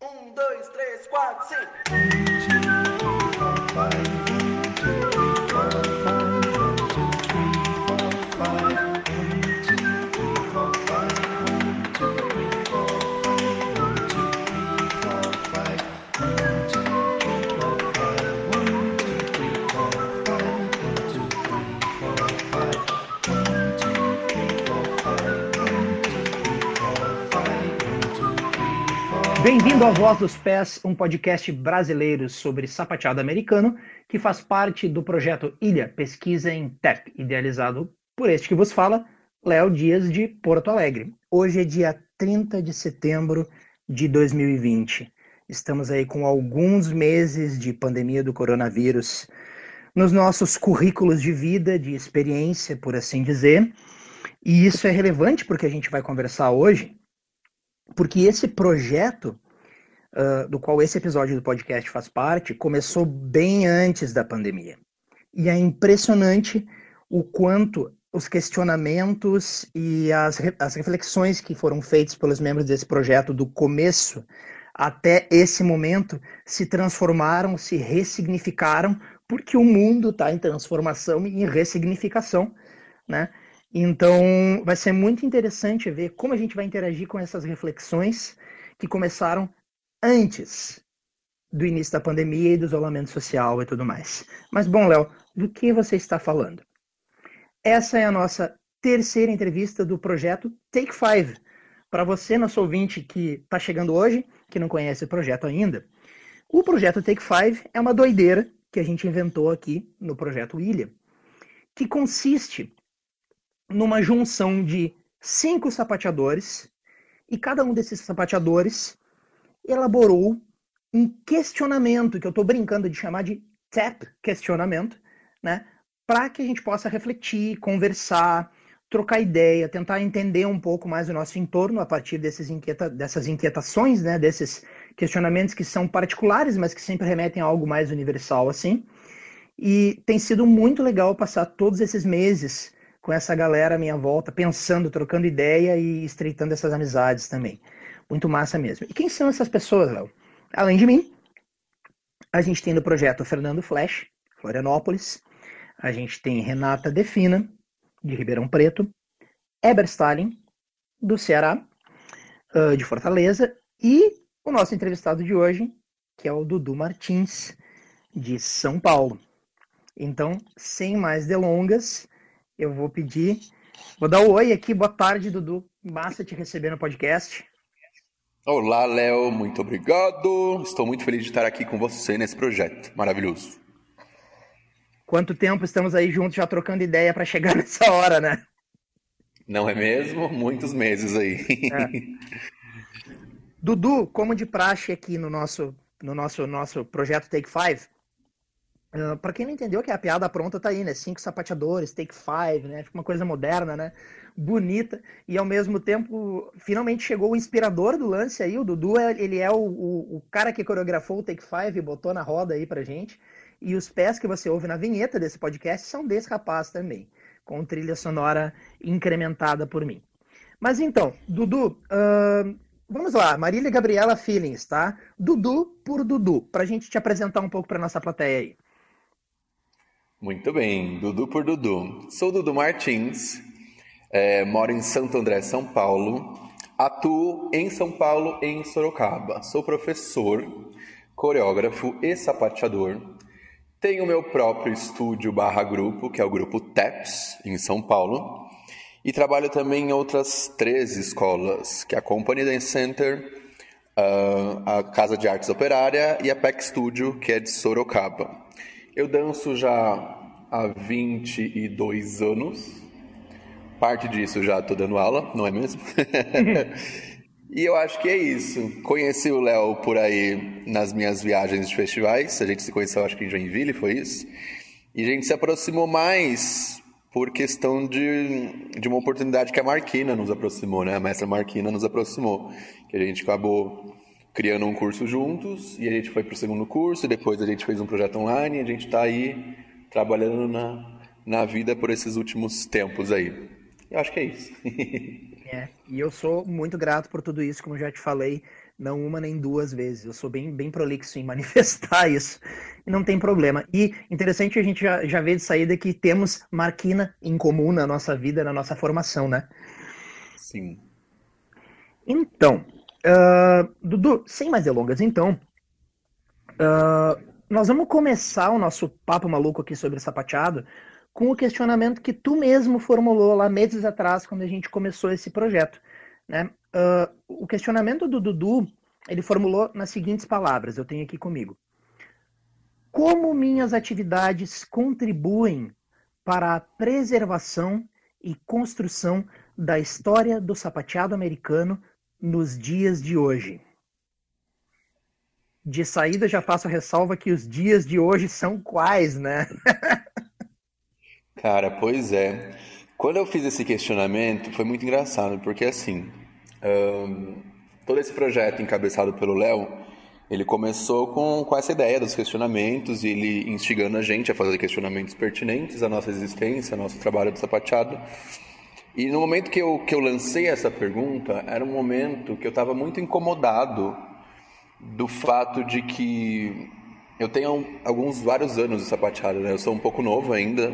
Um, dois, três, quatro, cinco. Bem-vindo à Voz dos Pés, um podcast brasileiro sobre sapateado americano que faz parte do projeto Ilha, Pesquisa em Tap, idealizado por este que vos fala, Léo Dias, de Porto Alegre. Hoje é dia 30 de setembro de 2020. Estamos aí com alguns meses de pandemia do coronavírus nos nossos currículos de vida, de experiência, por assim dizer. E isso é relevante porque a gente vai conversar hoje, porque esse projeto, do qual esse episódio do podcast faz parte, começou bem antes da pandemia. E é impressionante o quanto os questionamentos e as reflexões que foram feitas pelos membros desse projeto do começo até esse momento se transformaram, se ressignificaram, porque o mundo está em transformação e em ressignificação, né? Então, vai ser muito interessante ver como a gente vai interagir com essas reflexões que começaram antes do início da pandemia e do isolamento social e tudo mais. Mas, bom, Léo, do que você está falando? Essa é a nossa terceira entrevista do projeto Take Five. Para você, nosso ouvinte que está chegando hoje, que não conhece o projeto ainda, o projeto Take Five é uma doideira que a gente inventou aqui no projeto Ilha, que consiste numa junção de 5 sapateadores, e cada um desses sapateadores elaborou um questionamento, que eu estou brincando de chamar de tap questionamento, né, para que a gente possa refletir, conversar, trocar ideia, tentar entender um pouco mais o nosso entorno a partir dessas inquietações, né, desses questionamentos que são particulares, mas que sempre remetem a algo mais universal, assim. E tem sido muito legal passar todos esses meses com essa galera à minha volta, pensando, trocando ideia e estreitando essas amizades também. Muito massa mesmo. E quem são essas pessoas, Léo? Além de mim, a gente tem no projeto Fernando Flesch, Florianópolis. A gente tem Renata Defina, de Ribeirão Preto. Héber Stalin, do Ceará, de Fortaleza. E o nosso entrevistado de hoje, que é o Dudu Martinz, de São Paulo. Então, sem mais delongas, eu vou pedir, vou dar um oi aqui, boa tarde, Dudu, massa te receber no podcast. Olá, Léo, muito obrigado, estou muito feliz de estar aqui com você nesse projeto, maravilhoso. Quanto tempo estamos aí juntos, já trocando ideia para chegar nessa hora, né? Não é mesmo? Muitos meses aí. É. Dudu, como de praxe aqui no nosso projeto Take Five, para quem não entendeu que a piada pronta tá aí, né? 5 sapateadores, Take Five, né? Fica uma coisa moderna, né? Bonita. E ao mesmo tempo, finalmente chegou o inspirador do lance aí. O Dudu, ele é o cara que coreografou o Take Five e botou na roda aí pra gente. E os pés que você ouve na vinheta desse podcast são desse rapaz também, com trilha sonora incrementada por mim. Mas então, Dudu, vamos lá, Marília e Gabriela Feelings, tá? Dudu por Dudu, pra gente te apresentar um pouco pra nossa plateia aí. Muito bem, Dudu por Dudu. Sou Dudu Martinz, moro em Santo André, São Paulo, atuo em São Paulo e em Sorocaba. Sou professor, coreógrafo e sapateador. Tenho meu próprio estúdio / grupo, que é o grupo Tapz, em São Paulo. E trabalho também em outras 3 escolas, que é a Company Dance Center, a Casa de Artes Operária e a PEC Studio, que é de Sorocaba. Eu danço já há 22 anos, parte disso já estou dando aula, não é mesmo? E eu acho que é isso. Conheci o Léo por aí nas minhas viagens de festivais, a gente se conheceu acho que em Joinville, foi isso, e a gente se aproximou mais por questão de uma oportunidade que a Marquina nos aproximou, né? A mestra Marquina nos aproximou, que a gente acabou criando um curso juntos, e a gente foi para o segundo curso, depois a gente fez um projeto online, e a gente está aí trabalhando na vida por esses últimos tempos aí. Eu acho que é isso. E eu sou muito grato por tudo isso, como já te falei, não uma nem duas vezes. Eu sou bem prolixo em manifestar isso, e não tem problema. E interessante, a gente já vê de saída que temos Marquina em comum na nossa vida, na nossa formação, né? Sim. Então, Dudu, sem mais delongas, então, nós vamos começar o nosso papo maluco aqui sobre sapateado com o questionamento que tu mesmo formulou lá meses atrás, quando a gente começou esse projeto, né? O questionamento do Dudu, ele formulou nas seguintes palavras, eu tenho aqui comigo: como minhas atividades contribuem para a preservação e construção da história do sapateado americano nos dias de hoje? De saída, já faço a ressalva que os dias de hoje são quais, né? Cara, pois é. Quando eu fiz esse questionamento, foi muito engraçado, porque assim... todo esse projeto encabeçado pelo Léo, ele começou com essa ideia dos questionamentos, e ele instigando a gente a fazer questionamentos pertinentes à nossa existência, ao nosso trabalho do sapateado. E no momento que eu lancei essa pergunta, era um momento que eu estava muito incomodado do fato de que eu tenho vários anos de sapateado, né? Eu sou um pouco novo ainda,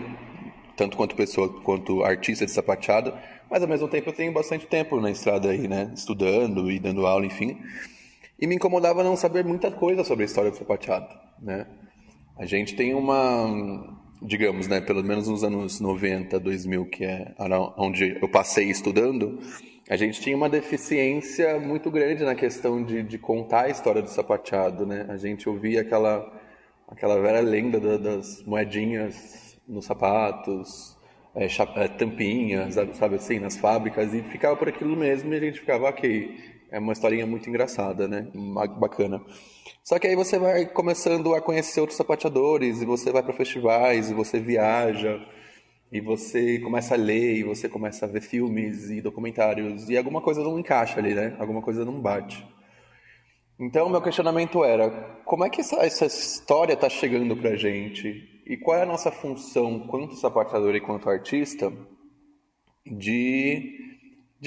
tanto quanto pessoa, quanto artista de sapateado, mas ao mesmo tempo eu tenho bastante tempo na estrada aí, né, estudando e dando aula, enfim, e me incomodava não saber muita coisa sobre a história do sapateado, né? A gente tem uma, digamos, né, pelo menos nos anos 90, 2000, que é onde eu passei estudando, a gente tinha uma deficiência muito grande na questão de contar a história do sapateado, né? A gente ouvia aquela velha lenda das moedinhas nos sapatos, tampinhas, sabe assim, nas fábricas, e ficava por aquilo mesmo, e a gente ficava, ok, é uma historinha muito engraçada, né, bacana. Só que aí você vai começando a conhecer outros sapateadores, e você vai para festivais, e você viaja, e você começa a ler, e você começa a ver filmes e documentários, e alguma coisa não encaixa ali, né, alguma coisa não bate. Então, meu questionamento era, como é que essa história está chegando para a gente? E qual é a nossa função, quanto sapateador e quanto artista, de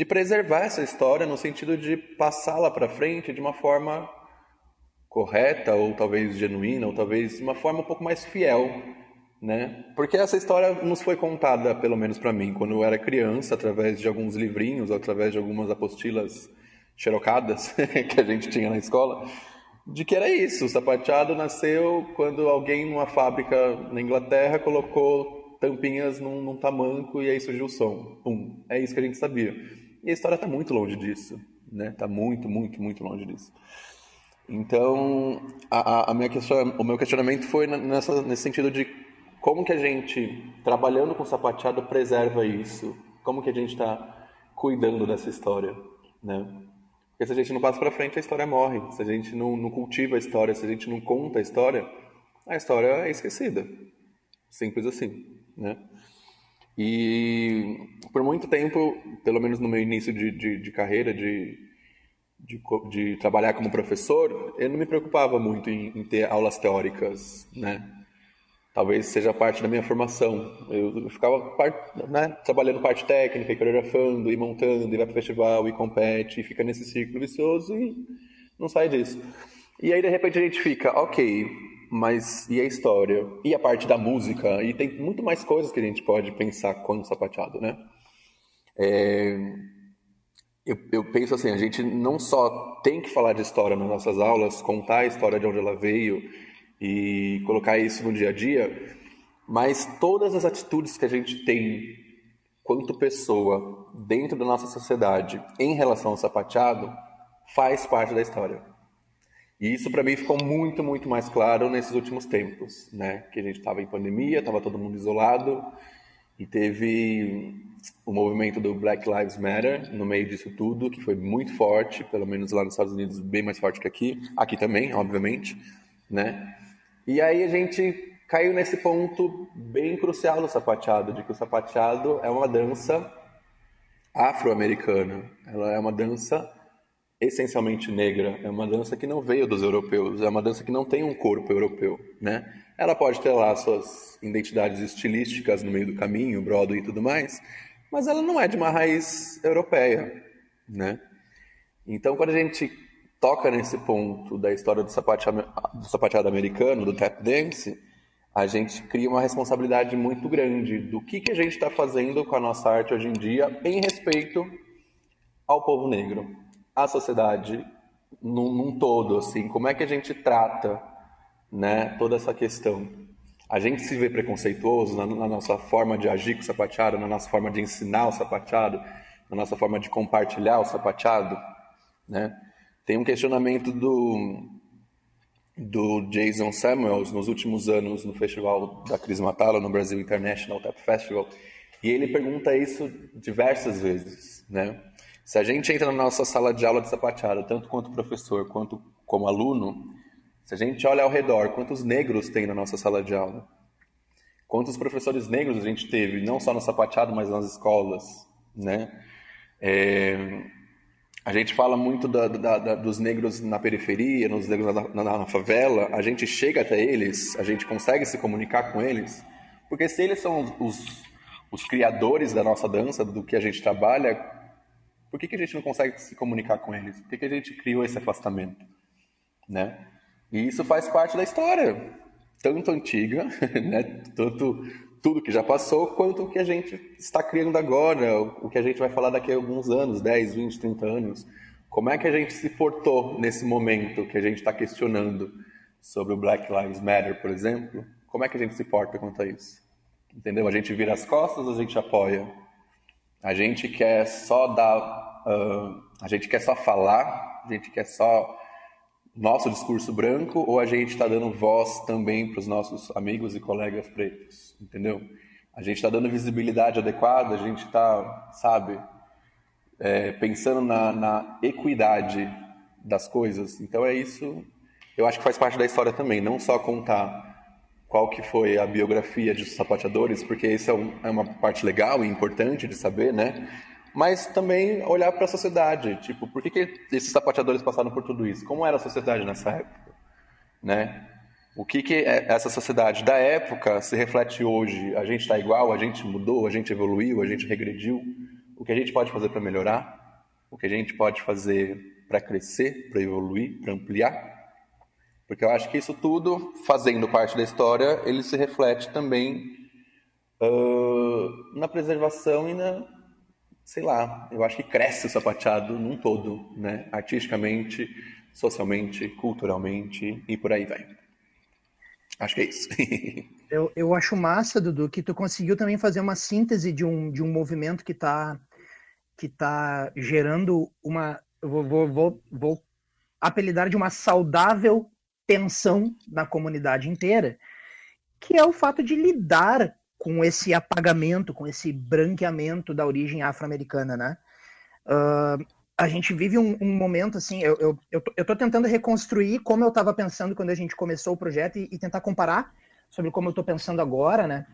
preservar essa história no sentido de passá-la para frente de uma forma correta, ou talvez genuína, ou talvez de uma forma um pouco mais fiel, né? Porque essa história nos foi contada, pelo menos para mim, quando eu era criança, através de alguns livrinhos, ou através de algumas apostilas xerocadas que a gente tinha na escola, de que era isso, o sapateado nasceu quando alguém numa fábrica na Inglaterra colocou tampinhas num tamanco e aí surgiu o som. Pum, é isso que a gente sabia. E a história está muito longe disso, né? Está muito, muito, muito longe disso. Então, o meu questionamento foi nesse sentido de como que a gente, trabalhando com sapateado, preserva isso? Como que a gente está cuidando dessa história, né? Porque se a gente não passa para frente, a história morre. Se a gente não cultiva a história, se a gente não conta a história é esquecida. Simples assim, né? E por muito tempo, pelo menos no meu início de carreira, de trabalhar como professor, eu não me preocupava muito em ter aulas teóricas, né? Talvez seja parte da minha formação. Eu ficava trabalhando parte técnica, e coreografando, e montando, e vai para o festival, e compete, e fica nesse círculo vicioso e não sai disso. E aí, de repente, a gente fica, ok, mas e a história? E a parte da música? E tem muito mais coisas que a gente pode pensar com o sapateado, né? Eu penso assim, a gente não só tem que falar de história nas nossas aulas, contar a história de onde ela veio, e colocar isso no dia a dia, mas todas as atitudes que a gente tem quanto pessoa dentro da nossa sociedade em relação ao sapateado faz parte da história. E isso para mim ficou muito, muito mais claro nesses últimos tempos, né? Que a gente estava em pandemia, estava todo mundo isolado, e teve o movimento do Black Lives Matter no meio disso tudo, que foi muito forte, pelo menos lá nos Estados Unidos, bem mais forte que aqui também, obviamente, né? E aí a gente caiu nesse ponto bem crucial do sapateado, de que o sapateado é uma dança afro-americana, ela é uma dança essencialmente negra, é uma dança que não veio dos europeus, é uma dança que não tem um corpo europeu, né? Ela pode ter lá suas identidades estilísticas no meio do caminho, Broadway e tudo mais, mas ela não é de uma raiz europeia, né? Então, quando a gente toca nesse ponto da história do sapateado americano, do tap dance, a gente cria uma responsabilidade muito grande do que a gente está fazendo com a nossa arte hoje em dia em respeito ao povo negro, à sociedade num todo, assim, como é que a gente trata, né, toda essa questão. A gente se vê preconceituoso na nossa forma de agir com o sapateado, na nossa forma de ensinar o sapateado, na nossa forma de compartilhar o sapateado, né? Tem um questionamento do Jason Samuels nos últimos anos no festival da Cris Mattallo, no Brasil International Tap Festival, e ele pergunta isso diversas vezes, né? Se a gente entra na nossa sala de aula de sapateado, tanto quanto professor, quanto como aluno, se a gente olha ao redor, quantos negros tem na nossa sala de aula? Quantos professores negros a gente teve, não só no sapateado, mas nas escolas, né? A gente fala muito dos negros na periferia, dos negros na favela, a gente chega até eles, a gente consegue se comunicar com eles, porque se eles são os criadores da nossa dança, do que a gente trabalha, por que a gente não consegue se comunicar com eles? Por que a gente criou esse afastamento, né? E isso faz parte da história, tanto antiga, né? Tanto tudo que já passou, quanto o que a gente está criando agora, o que a gente vai falar daqui a alguns anos, 10, 20, 30 anos. Como é que a gente se portou nesse momento que a gente está questionando sobre o Black Lives Matter, por exemplo? Como é que a gente se porta quanto a isso? Entendeu? A gente vira as costas, a gente apoia. A gente quer só dar... a gente quer só falar, a gente quer só... nosso discurso branco, ou a gente está dando voz também para os nossos amigos e colegas pretos, entendeu? A gente está dando visibilidade adequada, a gente está, sabe, pensando na equidade das coisas. Então é isso, eu acho que faz parte da história também, não só contar qual que foi a biografia dos sapateadores, porque isso é uma parte legal e importante de saber, né? Mas também olhar para a sociedade, tipo, por que esses sapateadores passaram por tudo isso? Como era a sociedade nessa época, né? O que essa sociedade da época se reflete hoje? A gente está igual? A gente mudou? A gente evoluiu? A gente regrediu? O que a gente pode fazer para melhorar? O que a gente pode fazer para crescer, para evoluir, para ampliar? Porque eu acho que isso tudo, fazendo parte da história, ele se reflete também na preservação e na... sei lá, eu acho que cresce o sapateado num todo, né? Artisticamente, socialmente, culturalmente e por aí vai. Acho que é isso. Eu acho massa, Dudu, que tu conseguiu também fazer uma síntese de um movimento que tá gerando uma... eu vou apelidar de uma saudável tensão na comunidade inteira, que é o fato de lidar com esse apagamento, com esse branqueamento da origem afro-americana, né? A gente vive um momento, assim, eu tô tentando reconstruir como eu estava pensando quando a gente começou o projeto e tentar comparar sobre como eu tô pensando agora, né?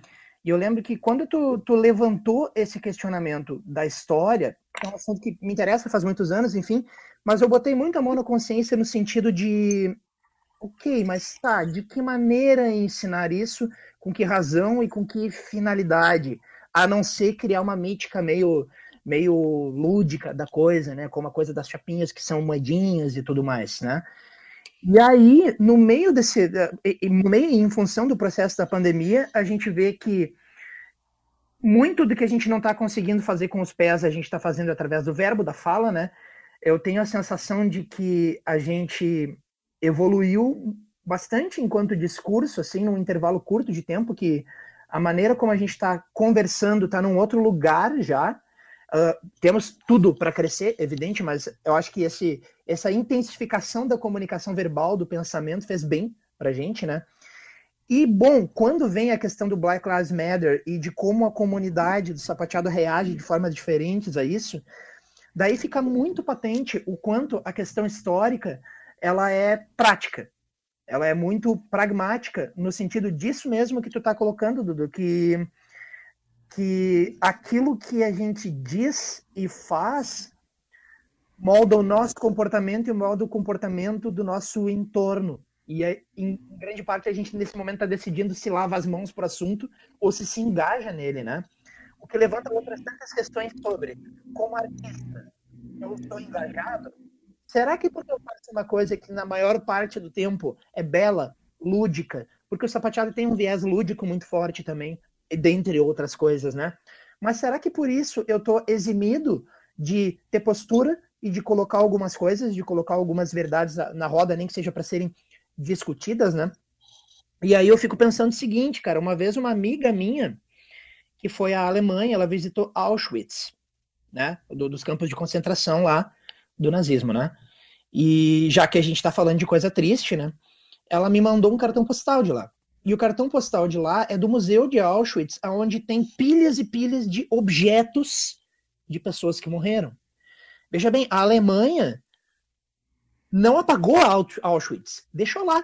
E eu lembro que quando tu levantou esse questionamento da história, é um assunto que me interessa faz muitos anos, enfim, mas eu botei muita mão na consciência no sentido de... ok, mas tá, de que maneira ensinar isso, com que razão e com que finalidade, a não ser criar uma mítica meio lúdica da coisa, né, como a coisa das chapinhas que são moedinhas e tudo mais, né? E aí, no meio desse, em função do processo da pandemia, a gente vê que muito do que a gente não está conseguindo fazer com os pés, a gente está fazendo através do verbo, da fala, né? Eu tenho a sensação de que a gente... evoluiu bastante enquanto discurso, assim, num intervalo curto de tempo, que a maneira como a gente está conversando está num outro lugar já. Temos tudo para crescer, evidente, mas eu acho que essa intensificação da comunicação verbal, do pensamento, fez bem para a gente, né? E, bom, quando vem a questão do Black Lives Matter e de como a comunidade do sapateado reage de formas diferentes a isso, daí fica muito patente o quanto a questão histórica ela é prática, ela é muito pragmática, no sentido disso mesmo que tu tá colocando, Dudu, que aquilo que a gente diz e faz molda o nosso comportamento e molda o comportamento do nosso entorno. E em grande parte a gente nesse momento tá decidindo se lava as mãos pro assunto ou se engaja nele, né? O que levanta outras tantas questões sobre, como artista, eu estou engajado? Será que porque eu faço uma coisa que na maior parte do tempo é bela, lúdica, porque o sapateado tem um viés lúdico muito forte também, dentre outras coisas, né? Mas será que por isso eu tô eximido de ter postura e de colocar algumas coisas, de colocar algumas verdades na roda, nem que seja para serem discutidas, né? E aí eu fico pensando o seguinte, cara, uma vez uma amiga minha, que foi à Alemanha, ela visitou Auschwitz, né? Dos campos de concentração lá, do nazismo, né? E já que a gente tá falando de coisa triste, né? Ela me mandou um cartão postal de lá. E o cartão postal de lá é do Museu de Auschwitz, onde tem pilhas e pilhas de objetos de pessoas que morreram. Veja bem, a Alemanha não apagou Auschwitz, deixou lá,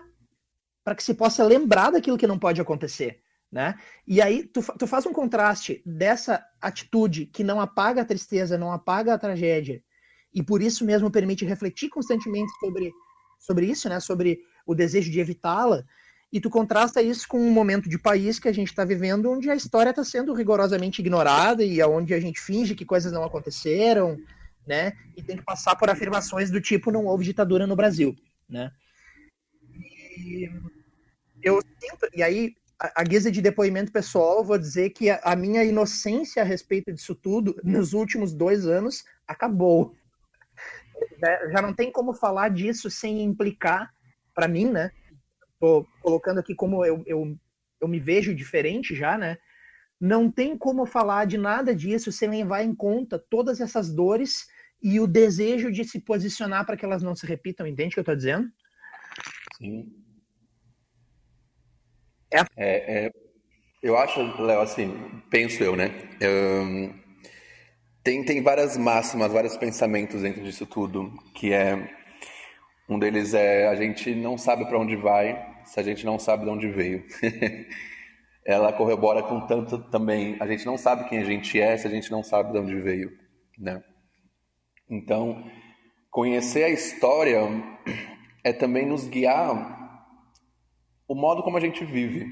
para que se possa lembrar daquilo que não pode acontecer, né? E aí tu faz um contraste dessa atitude que não apaga a tristeza, não apaga a tragédia, e por isso mesmo permite refletir constantemente sobre isso, né? Sobre o desejo de evitá-la, e tu contrasta isso com um momento de país que a gente está vivendo, onde a história está sendo rigorosamente ignorada e onde a gente finge que coisas não aconteceram, né? E tem que passar por afirmações do tipo não houve ditadura no Brasil, né? E eu sinto, e aí a guisa de depoimento pessoal, eu vou dizer que a minha inocência a respeito disso tudo nos últimos 2 anos acabou. Já não tem como falar disso sem implicar, para mim, né? Tô colocando aqui como eu me vejo diferente já, né? Não tem como falar de nada disso sem levar em conta todas essas dores e o desejo de se posicionar para que elas não se repitam, entende o que eu tô dizendo? Sim. Eu acho, Léo, assim, penso eu, né? Tem várias máximas, vários pensamentos dentro disso tudo, que é... Um deles é, a gente não sabe para onde vai, se a gente não sabe de onde veio. Ela corrobora com tanto também, a gente não sabe quem a gente é, se a gente não sabe de onde veio, né? Então, conhecer a história é também nos guiar o modo como a gente vive,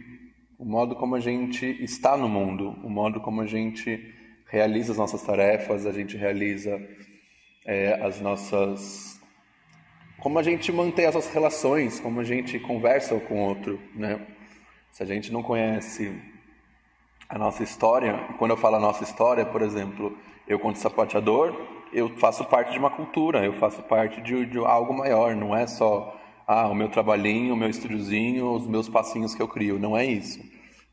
o modo como a gente está no mundo, o modo como a gente realiza as nossas tarefas, a gente realiza as nossas... Como a gente mantém as nossas relações, como a gente conversa com o outro, né? Se a gente não conhece a nossa história, e quando eu falo a nossa história, por exemplo, eu como sapateador, eu faço parte de uma cultura, eu faço parte de algo maior, não é só o meu trabalhinho, o meu estúdiozinho, os meus passinhos que eu crio, não é isso.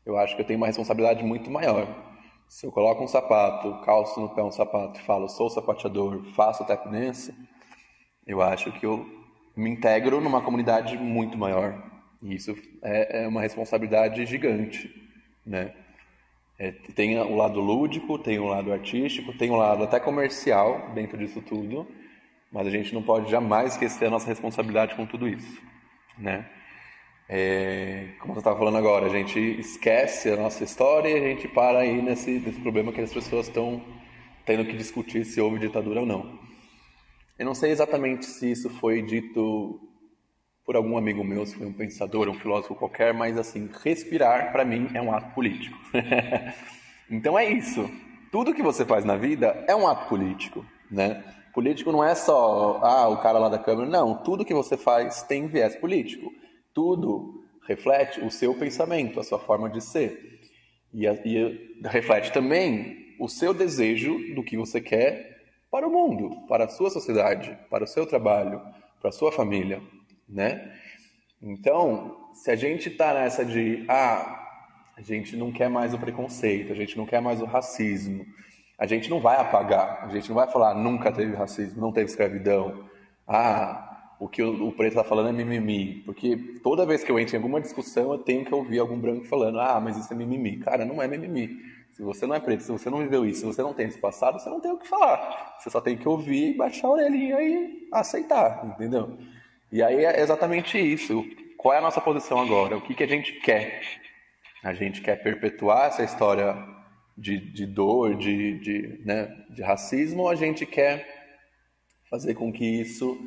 Eu acho que eu tenho uma responsabilidade muito maior. Se eu coloco um sapato, calço no pé um sapato e falo, sou sapateador, faço tap dance, eu acho que eu me integro numa comunidade muito maior. E isso é uma responsabilidade gigante, né? Tem o lado lúdico, tem o lado artístico, tem o lado até comercial dentro disso tudo, mas a gente não pode jamais esquecer a nossa responsabilidade com tudo isso, né? Como você estava falando agora, a gente esquece a nossa história e a gente para aí nesse problema que as pessoas estão tendo que discutir se houve ditadura ou não. Eu não sei exatamente se isso foi dito por algum amigo meu, se foi um pensador, um filósofo qualquer, mas assim, respirar para mim é um ato político. Então é isso. Tudo que você faz na vida é um ato político, né? Político não é só, o cara lá da câmera. Não, tudo que você faz tem viés político. Tudo reflete o seu pensamento, a sua forma de ser. E reflete também o seu desejo do que você quer para o mundo, para a sua sociedade, para o seu trabalho, para a sua família, né? Então, se a gente tá nessa de, a gente não quer mais o preconceito, a gente não quer mais o racismo, a gente não vai apagar, a gente não vai falar nunca teve racismo, não teve escravidão, o que o preto tá falando é mimimi, porque toda vez que eu entro em alguma discussão, eu tenho que ouvir algum branco falando, mas isso é mimimi. Cara, não é mimimi. Se você não é preto, se você não viveu isso, se você não tem esse passado, você não tem o que falar. Você só tem que ouvir, baixar a orelhinha e aceitar, entendeu? E aí é exatamente isso. Qual é a nossa posição agora? O que a gente quer? A gente quer perpetuar essa história de dor, de racismo, ou a gente quer fazer com que isso,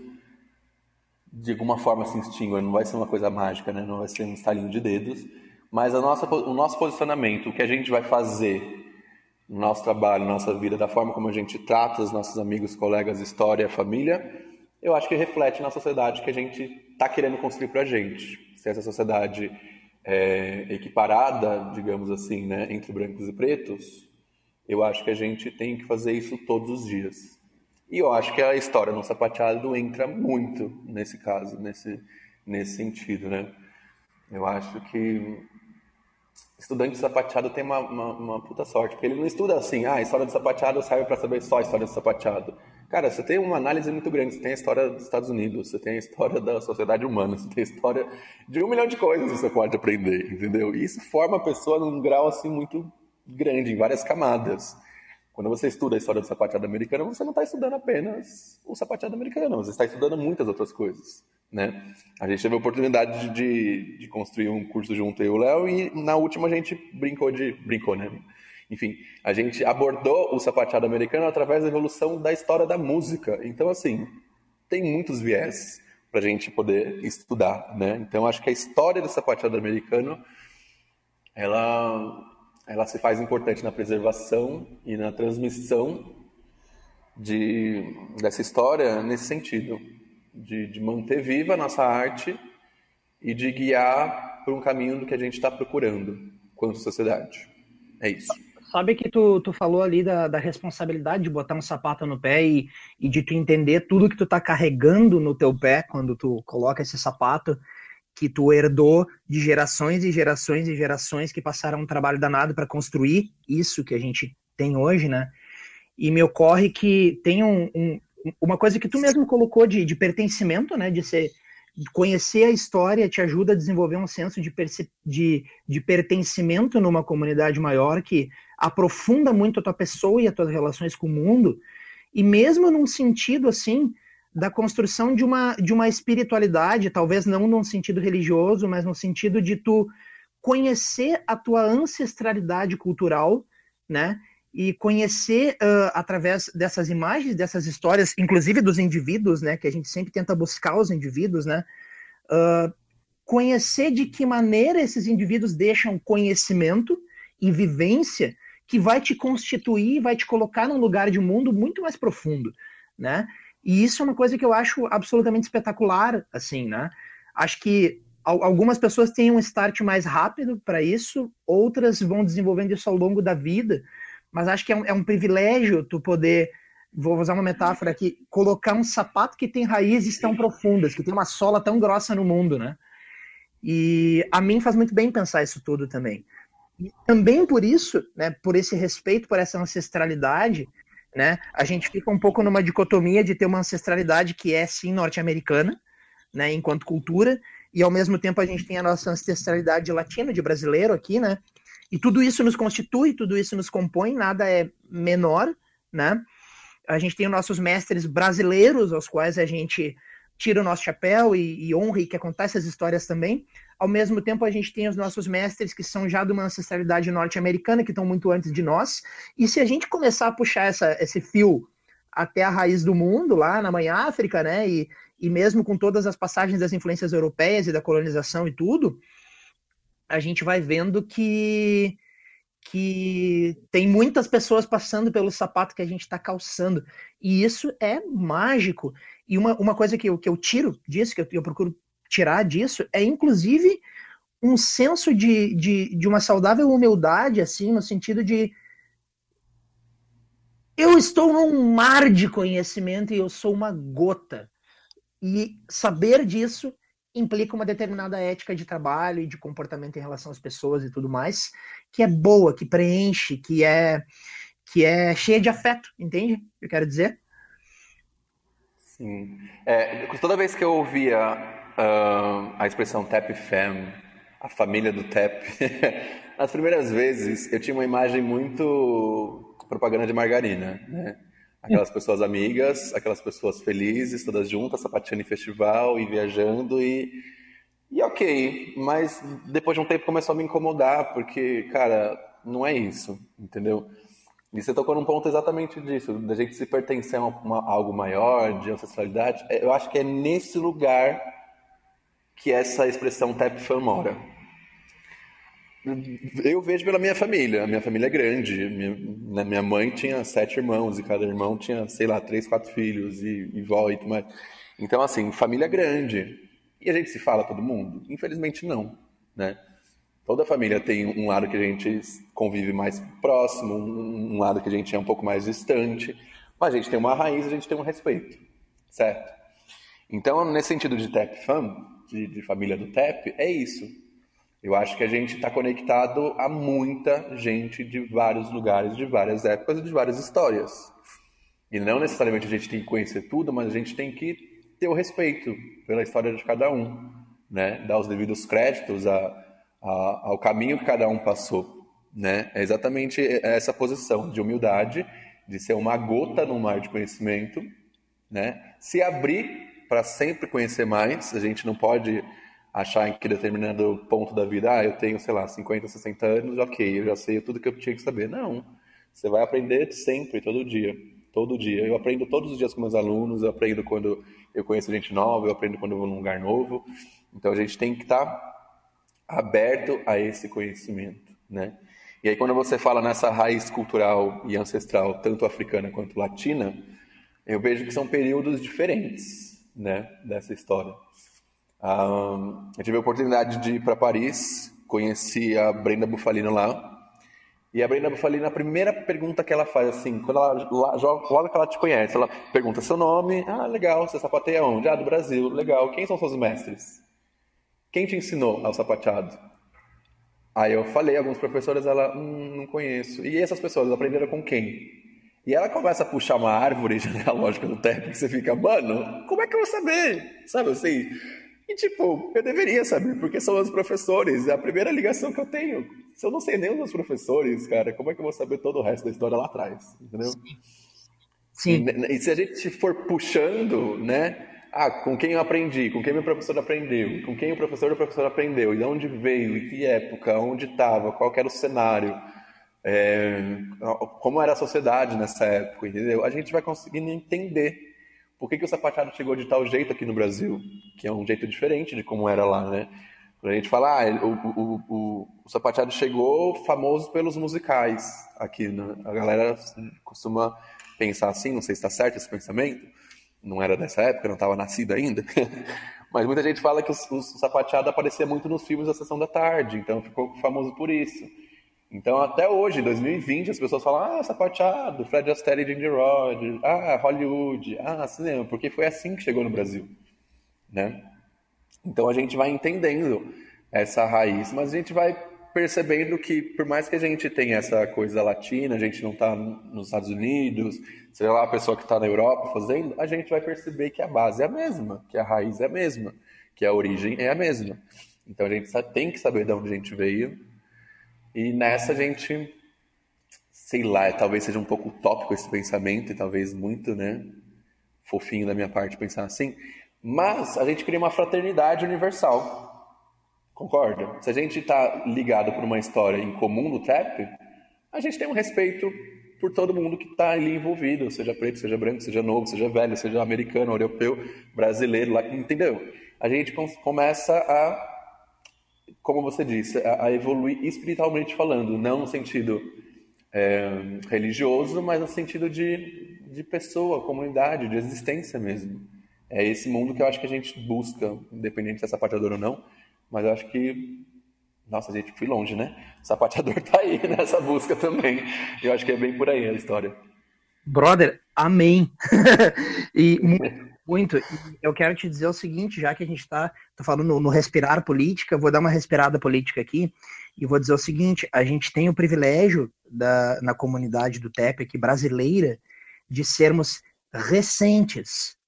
de alguma forma, se extinga? Não vai ser uma coisa mágica, né? Não vai ser um estalinho de dedos. Mas o nosso posicionamento, o que a gente vai fazer no nosso trabalho, na nossa vida, da forma como a gente trata os nossos amigos, colegas, história, família, eu acho que reflete na sociedade que a gente está querendo construir para a gente. Se essa sociedade é equiparada, digamos assim, né, entre brancos e pretos, eu acho que a gente tem que fazer isso todos os dias. E eu acho que a história no sapateado entra muito nesse caso, nesse sentido, né? Eu acho que estudante de sapateado tem uma puta sorte, porque ele não estuda assim, ah, história do sapateado serve para saber só a história do sapateado. Cara, você tem uma análise muito grande, você tem a história dos Estados Unidos, você tem a história da sociedade humana, você tem a história de 1 milhão de coisas que você pode aprender, entendeu? E isso forma a pessoa num grau assim muito grande, em várias camadas. Quando você estuda a história do sapateado americano, você não está estudando apenas o sapateado americano, você está estudando muitas outras coisas, né? A gente teve a oportunidade de construir um curso junto, eu e o Léo, e na última a gente brincou, né? Enfim, a gente abordou o sapateado americano através da evolução da história da música. Então, assim, tem muitos viés para a gente poder estudar, né? Então, acho que a história do sapateado americano, ela se faz importante na preservação e na transmissão dessa história nesse sentido, de manter viva a nossa arte e de guiar por um caminho do que a gente está procurando quanto sociedade. É isso. Sabe que tu falou ali da responsabilidade de botar um sapato no pé e de tu entender tudo que tu tá carregando no teu pé quando tu coloca esse sapato que tu herdou de gerações e gerações e gerações que passaram um trabalho danado para construir isso que a gente tem hoje, né? E me ocorre que tem uma coisa que tu mesmo colocou de pertencimento, né? De ser... Conhecer a história te ajuda a desenvolver um senso de pertencimento numa comunidade maior que aprofunda muito a tua pessoa e as tuas relações com o mundo, e mesmo num sentido, assim, da construção de uma espiritualidade, talvez não num sentido religioso, mas num sentido de tu conhecer a tua ancestralidade cultural, né? E conhecer através dessas imagens, dessas histórias, inclusive dos indivíduos, né, que a gente sempre tenta buscar os indivíduos, né, conhecer de que maneira esses indivíduos deixam conhecimento e vivência que vai te constituir, vai te colocar num lugar de um mundo muito mais profundo, né? E isso é uma coisa que eu acho absolutamente espetacular, assim, né? Acho que algumas pessoas têm um start mais rápido para isso, outras vão desenvolvendo isso ao longo da vida. Mas acho que é um privilégio tu poder, vou usar uma metáfora aqui, colocar um sapato que tem raízes tão profundas, que tem uma sola tão grossa no mundo, né? E a mim faz muito bem pensar isso tudo também. E também por isso, né, por esse respeito, por essa ancestralidade, né, a gente fica um pouco numa dicotomia de ter uma ancestralidade que é, sim, norte-americana, né, enquanto cultura, e ao mesmo tempo a gente tem a nossa ancestralidade latina, de brasileiro aqui, né? E tudo isso nos constitui, tudo isso nos compõe, nada é menor, né? A gente tem os nossos mestres brasileiros, aos quais a gente tira o nosso chapéu e honra e quer contar essas histórias também. Ao mesmo tempo, a gente tem os nossos mestres que são já de uma ancestralidade norte-americana, que estão muito antes de nós. E se a gente começar a puxar esse fio até a raiz do mundo, lá na mãe África, né? E mesmo com todas as passagens das influências europeias e da colonização e tudo... a gente vai vendo que tem muitas pessoas passando pelo sapato que a gente está calçando. E isso é mágico. E uma coisa que eu tiro disso, que eu procuro tirar disso, é inclusive um senso de uma saudável humildade, assim, no sentido de eu estou num mar de conhecimento e eu sou uma gota. E saber disso implica uma determinada ética de trabalho e de comportamento em relação às pessoas e tudo mais, que é boa, que preenche, que é cheia de afeto, entende? Eu quero dizer. Sim. Toda vez que eu ouvia a expressão Tap Fam, a família do Tap, nas primeiras vezes eu tinha uma imagem muito propaganda de margarina, né? Aquelas pessoas amigas, aquelas pessoas felizes, todas juntas, sapateando em festival e viajando e ok, mas depois de um tempo começou a me incomodar, porque, cara, não é isso, entendeu? E você tocou num ponto exatamente disso, da gente se pertencer a algo maior, de ancestralidade. Eu acho que é nesse lugar que essa expressão Tap Fam mora. Eu vejo pela minha família. A minha família é grande. Minha mãe tinha 7 irmãos e cada irmão tinha, sei lá, 3, 4 filhos e vó e tudo mais. Então, assim, família grande. E a gente se fala, todo mundo? Infelizmente, não, né? Toda família tem um lado que a gente convive mais próximo, um lado que a gente é um pouco mais distante, mas a gente tem uma raiz, a gente tem um respeito, certo? Então, nesse sentido de tap fam, de família do tap, é isso. Eu acho que a gente está conectado a muita gente de vários lugares, de várias épocas, de várias histórias. E não necessariamente a gente tem que conhecer tudo, mas a gente tem que ter o respeito pela história de cada um, né? Dar os devidos créditos ao caminho que cada um passou, né? É exatamente essa posição de humildade, de ser uma gota no mar de conhecimento, né? Se abrir para sempre conhecer mais. A gente não pode achar que determinado ponto da vida, eu tenho, sei lá, 50, 60 anos, ok, eu já sei tudo que eu tinha que saber. Não, você vai aprender sempre, todo dia. Todo dia. Eu aprendo todos os dias com meus alunos, eu aprendo quando eu conheço gente nova, eu aprendo quando eu vou num lugar novo. Então a gente tem que estar aberto a esse conhecimento, né? E aí quando você fala nessa raiz cultural e ancestral, tanto africana quanto latina, eu vejo que são períodos diferentes, né, dessa história. Eu tive a oportunidade de ir para Paris, conheci a Brenda Bufalino lá, e a Brenda Bufalino, a primeira pergunta que ela faz, assim, quando ela logo que ela te conhece, ela pergunta seu nome. Ah, legal, você sapateia onde? Ah, do Brasil. Legal, quem são seus mestres? Quem te ensinou ao sapateado? Aí eu falei, alguns professores, ela, não conheço. E essas pessoas aprenderam com quem? E ela começa a puxar uma árvore genealógica do tempo, que você fica, mano, como é que eu vou saber? Sabe assim? E tipo, eu deveria saber, porque são os professores, é a primeira ligação que eu tenho. Se eu não sei nem os meus professores, cara, como é que eu vou saber todo o resto da história lá atrás? Entendeu? Sim. E se a gente for puxando, né? Ah, com quem eu aprendi, com quem meu professor aprendeu, com quem o professor aprendeu, e de onde veio, e que época, onde estava, qual era o cenário, como era a sociedade nessa época, entendeu? A gente vai conseguindo entender por que o sapateado chegou de tal jeito aqui no Brasil, que é um jeito diferente de como era lá, né? Quando a gente fala, o sapateado chegou famoso pelos musicais aqui, né? A galera costuma pensar assim, não sei se está certo esse pensamento, não era dessa época, não estava nascido ainda, mas muita gente fala que o sapateado aparecia muito nos filmes da Sessão da Tarde, então ficou famoso por isso. Então até hoje, em 2020, as pessoas falam, sapateado, Fred Astaire e Ginger Rogers, Hollywood, cinema, porque foi assim que chegou no Brasil, né? Então a gente vai entendendo essa raiz, mas a gente vai percebendo que, por mais que a gente tenha essa coisa latina, a gente não está nos Estados Unidos, sei lá, a pessoa que está na Europa fazendo, a gente vai perceber que a base é a mesma, que a raiz é a mesma, que a origem é a mesma. Então a gente tem que saber de onde a gente veio. E nessa a gente, sei lá, talvez seja um pouco utópico esse pensamento, e talvez muito, né, fofinho da minha parte pensar assim, mas a gente cria uma fraternidade universal. Concorda? Se a gente está ligado por uma história em comum no trap, a gente tem um respeito por todo mundo que está ali envolvido, seja preto, seja branco, seja novo, seja velho, seja americano, europeu, brasileiro, lá, entendeu? A gente começa a, como você disse, a evoluir espiritualmente falando, não no sentido religioso, mas no sentido de pessoa, comunidade, de existência mesmo. É esse mundo que eu acho que a gente busca, independente se é sapateador ou não. Mas eu acho que... Nossa, gente, fui longe, né? O sapateador tá aí nessa busca também. Eu acho que é bem por aí a história. Brother, amém! E muito. Eu quero te dizer o seguinte, já que a gente tá falando no respirar política, vou dar uma respirada política aqui e vou dizer o seguinte, a gente tem o privilégio na comunidade do TEP aqui brasileira de sermos recentes.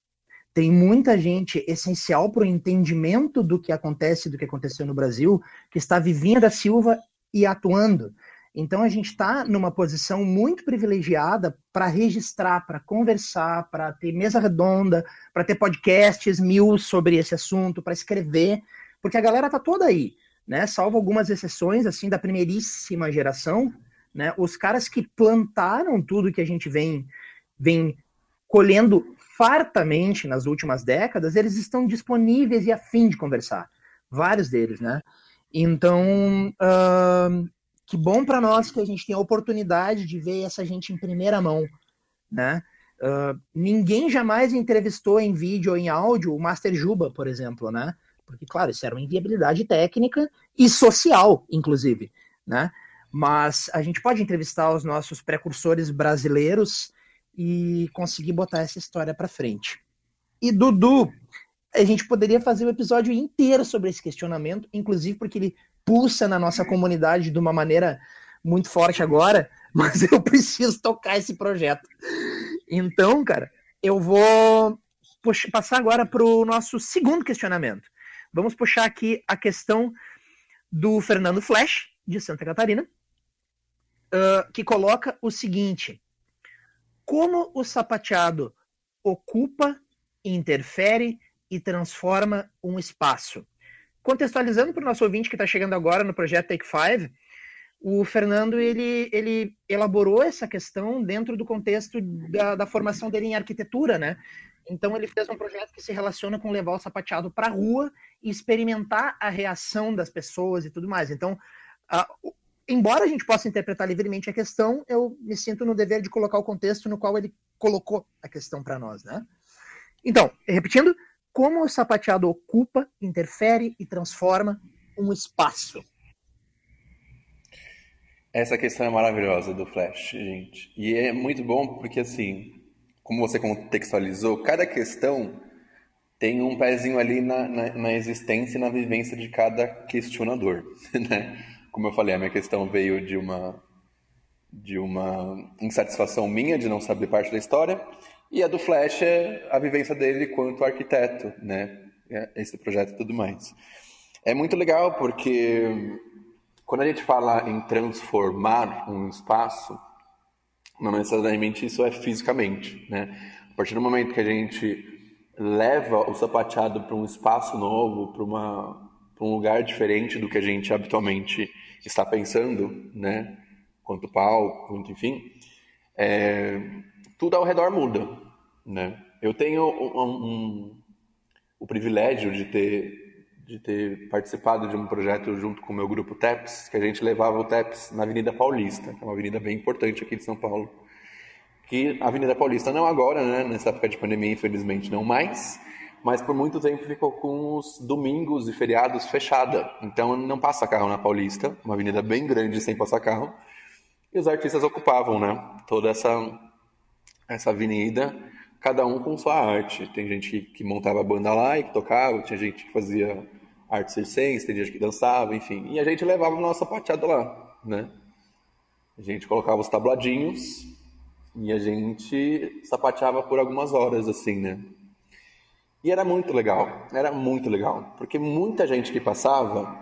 Tem muita gente essencial para o entendimento do que acontece, do que aconteceu no Brasil, que está vivinha da Silva e atuando. Então a gente está numa posição muito privilegiada para registrar, para conversar, para ter mesa redonda, para ter podcasts mil sobre esse assunto, para escrever, porque a galera está toda aí, né? Salvo algumas exceções assim da primeiríssima geração, né? Os caras que plantaram tudo que a gente vem colhendo fartamente nas últimas décadas, eles estão disponíveis e a fim de conversar. Vários deles, né? Então, que bom para nós que a gente tem a oportunidade de ver essa gente em primeira mão, né? Ninguém jamais entrevistou em vídeo ou em áudio o Master Juba, por exemplo, né? Porque, claro, isso era uma inviabilidade técnica e social, inclusive, né? Mas a gente pode entrevistar os nossos precursores brasileiros e conseguir botar essa história para frente. E Dudu, a gente poderia fazer um episódio inteiro sobre esse questionamento, inclusive porque ele pulsa na nossa comunidade de uma maneira muito forte agora, mas eu preciso tocar esse projeto. Então, cara, eu vou passar agora para o nosso segundo questionamento. Vamos puxar aqui a questão do Fernando Flesch, de Santa Catarina, que coloca o seguinte: como o sapateado ocupa, interfere e transforma um espaço? Contextualizando para o nosso ouvinte que está chegando agora no projeto Take Five, o Fernando ele elaborou essa questão dentro do contexto da formação dele em arquitetura, né? Então ele fez um projeto que se relaciona com levar o sapateado para a rua e experimentar a reação das pessoas e tudo mais. Então, embora a gente possa interpretar livremente a questão, eu me sinto no dever de colocar o contexto no qual ele colocou a questão para nós, né? Então, repetindo, como o sapateado ocupa, interfere e transforma um espaço? Essa questão é maravilhosa do Flesch, gente. E é muito bom porque, assim, como você contextualizou, cada questão tem um pezinho ali na existência e na vivência de cada questionador, né? Como eu falei, a minha questão veio de uma insatisfação minha de não saber parte da história, e a do Flesch é a vivência dele quanto arquiteto, né? Esse projeto e tudo mais. É muito legal porque, quando a gente fala em transformar um espaço, não necessariamente isso é fisicamente, né? A partir do momento que a gente leva o sapateado para um espaço novo, para um lugar diferente do que a gente habitualmente está pensando, né? Quanto palco, quanto enfim, tudo ao redor muda, né? Eu tenho o privilégio de ter participado de um projeto junto com o meu grupo Tapz, que a gente levava o Tapz na Avenida Paulista, que é uma avenida bem importante aqui de São Paulo. Que a Avenida Paulista, não agora, né, nessa época de pandemia, infelizmente não mais, mas por muito tempo ficou com os domingos e feriados fechada. Então não passa carro na Paulista, uma avenida bem grande sem passar carro. E os artistas ocupavam, né, toda essa avenida, cada um com sua arte. Tem gente que montava banda lá e que tocava, tinha gente que fazia arte circense, tem gente que dançava, enfim. E a gente levava o nosso sapateado lá, né? A gente colocava os tabladinhos e a gente sapateava por algumas horas, assim, né? E era muito legal, porque muita gente que passava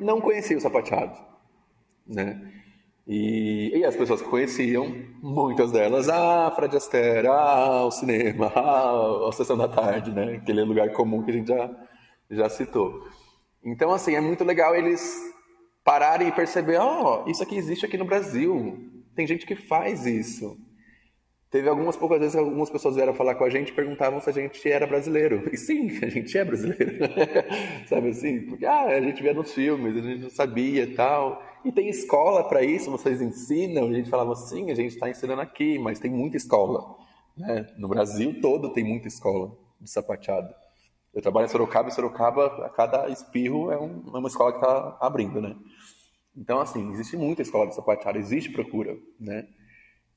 não conhecia o sapateado, né? E as pessoas que conheciam, muitas delas, Fred Astaire, o cinema, a Sessão da Tarde, né? Aquele lugar comum que a gente já citou. Então, assim, é muito legal eles pararem e perceber, isso aqui existe aqui no Brasil, tem gente que faz isso. Teve algumas poucas vezes que algumas pessoas vieram falar com a gente e perguntavam se a gente era brasileiro. E sim, a gente é brasileiro, sabe, assim? Porque a gente via nos filmes, a gente não sabia e tal. E tem escola para isso, vocês ensinam? A gente falava assim, a gente está ensinando aqui, mas tem muita escola, né? No Brasil todo tem muita escola de sapateado. Eu trabalho em Sorocaba, e Sorocaba, a cada espirro, é uma escola que está abrindo, né? Então, assim, existe muita escola de sapateado, existe procura, né?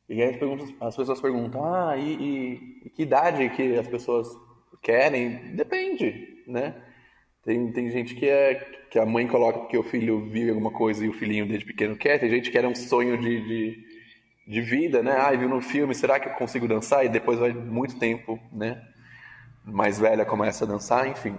E aí as pessoas perguntam, e que idade que as pessoas querem? Depende, né? Tem gente que a mãe coloca porque o filho viu alguma coisa e o filhinho desde pequeno quer. Tem gente que era um sonho de vida, né? Viu no filme, será que eu consigo dançar? E depois vai muito tempo, né? Mais velha começa a dançar, enfim.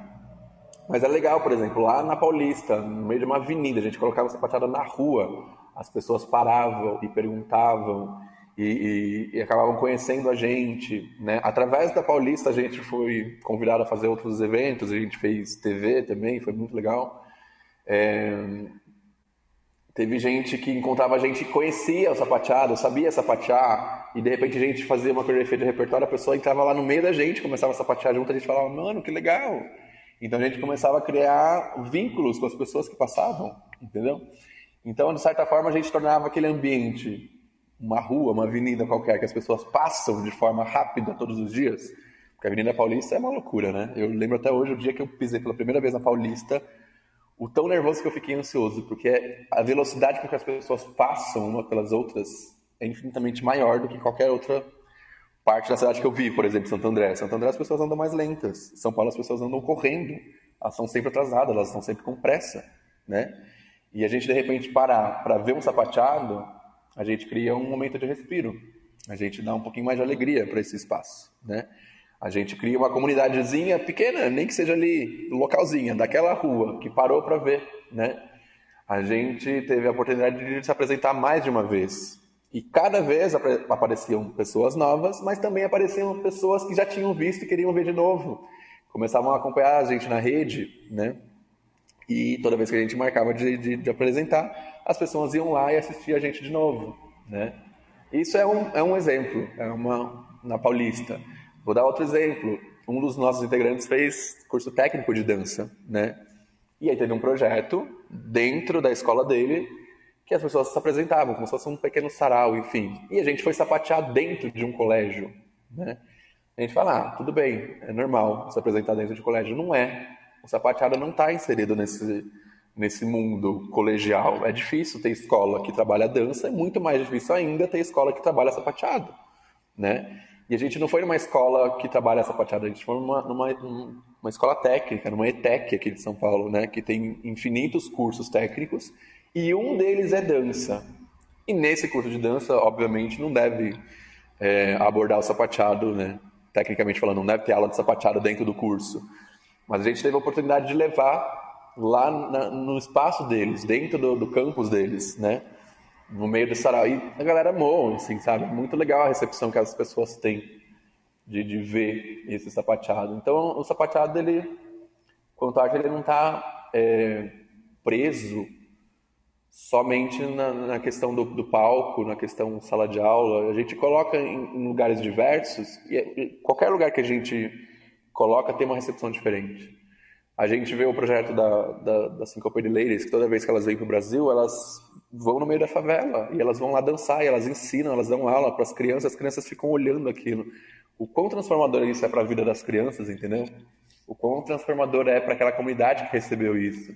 Mas é legal, por exemplo, lá na Paulista, no meio de uma avenida, a gente colocava sapateado na rua. As pessoas paravam e perguntavam e acabavam conhecendo a gente, né? Através da Paulista a gente foi convidado a fazer outros eventos, a gente fez TV também, foi muito legal. Teve gente que encontrava a gente que conhecia o sapateado, sabia sapatear, e de repente a gente fazia uma coreografia de repertório, a pessoa entrava lá no meio da gente, começava a sapatear junto, a gente falava, mano, que legal! Então a gente começava a criar vínculos com as pessoas que passavam, entendeu? Então, de certa forma, a gente tornava aquele ambiente uma rua, uma avenida qualquer que as pessoas passam de forma rápida todos os dias, porque a Avenida Paulista é uma loucura, né? Eu lembro até hoje o dia que eu pisei pela primeira vez na Paulista, o tão nervoso que eu fiquei ansioso, porque a velocidade com que as pessoas passam uma pelas outras é infinitamente maior do que qualquer outra parte da cidade que eu vi, por exemplo, Santo André. Santo André as pessoas andam mais lentas, São Paulo as pessoas andam correndo, elas são sempre atrasadas, elas estão sempre com pressa, né? E a gente, de repente, parar para ver um sapateado, a gente cria um momento de respiro, a gente dá um pouquinho mais de alegria para esse espaço, né? A gente cria uma comunidadezinha pequena, nem que seja ali, localzinha, daquela rua que parou para ver, né? A gente teve a oportunidade de se apresentar mais de uma vez. E cada vez apareciam pessoas novas, mas também apareciam pessoas que já tinham visto e queriam ver de novo. Começavam a acompanhar a gente na rede, né? E toda vez que a gente marcava de apresentar, as pessoas iam lá e assistiam a gente de novo, né? Isso é um exemplo, na Paulista. Vou dar outro exemplo. Um dos nossos integrantes fez curso técnico de dança, né? E aí teve um projeto dentro da escola dele que as pessoas se apresentavam, como se fosse um pequeno sarau, enfim. E a gente foi sapatear dentro de um colégio, né? A gente fala, tudo bem, é normal se apresentar dentro de colégio. Não é. O sapateado não está inserido nesse mundo colegial. É difícil ter escola que trabalha dança, é muito mais difícil ainda ter escola que trabalha sapateado, né? E a gente não foi numa escola que trabalha sapateado, a gente foi numa escola técnica, numa ETEC aqui de São Paulo, né? Que tem infinitos cursos técnicos e um deles é dança. E nesse curso de dança, obviamente, não deve abordar o sapateado, né? Tecnicamente falando, não deve ter aula de sapateado dentro do curso. Mas a gente teve a oportunidade de levar lá no espaço deles, dentro do campus deles, né? No meio do sarau. E a galera amou, assim, sabe? Muito legal a recepção que as pessoas têm de ver esse sapateado. Então, o sapateado, ele, quanto à arte, ele não está preso somente na questão do palco, na questão sala de aula. A gente coloca em lugares diversos e qualquer lugar que a gente coloca tem uma recepção diferente. A gente vê o projeto da Syncopated Ladies, que toda vez que elas vêm para o Brasil, elas vão no meio da favela, e elas vão lá dançar, e elas ensinam, elas dão aula para as crianças ficam olhando aquilo. O quão transformador isso é para a vida das crianças, entendeu? O quão transformador é para aquela comunidade que recebeu isso.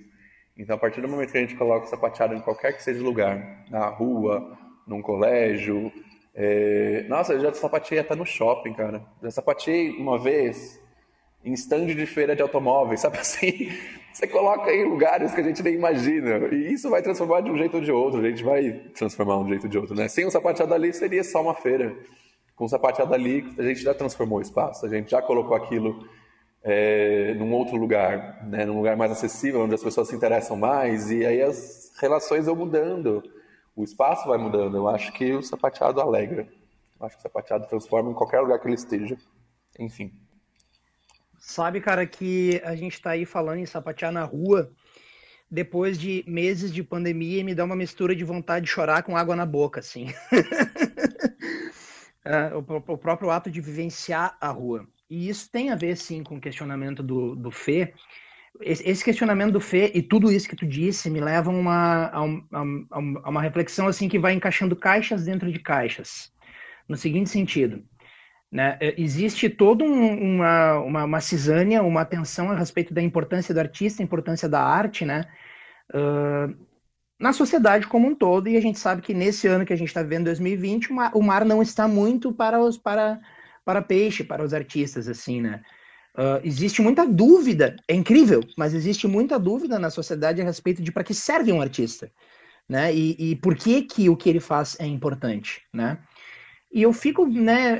Então, a partir do momento que a gente coloca o sapateado em qualquer que seja lugar, na rua, num colégio... Nossa, eu já sapateei até no shopping, cara. Já sapateei uma vez... em stand de feira de automóveis, sabe assim? Você coloca em lugares que a gente nem imagina. E isso vai transformar de um jeito ou de outro. A gente vai transformar de um jeito ou de outro, né? Sem um sapateado ali, seria só uma feira. Com um sapateado ali, a gente já transformou o espaço. A gente já colocou aquilo num outro lugar, né? Num lugar mais acessível, onde as pessoas se interessam mais. E aí as relações vão mudando. O espaço vai mudando. Eu acho que o sapateado alegra. Eu acho que o sapateado transforma em qualquer lugar que ele esteja. Enfim. Sabe, cara, que a gente tá aí falando em sapatear na rua, depois de meses de pandemia, me dá uma mistura de vontade de chorar com água na boca, assim. O próprio ato de vivenciar a rua. E isso tem a ver, sim, com o questionamento do Fê. Esse questionamento do Fê e tudo isso que tu disse me levam a uma reflexão, assim, que vai encaixando caixas dentro de caixas. No seguinte sentido... Né? Existe toda uma cisânia, uma tensão a respeito da importância do artista, importância da arte, né? Na sociedade como um todo, e a gente sabe que nesse ano que a gente está vivendo, 2020, o mar não está muito para peixe, para os artistas, assim, né? Existe muita dúvida, é incrível, mas existe muita dúvida na sociedade a respeito de para que serve um artista, né? E por que o que ele faz é importante, né? E eu fico, né,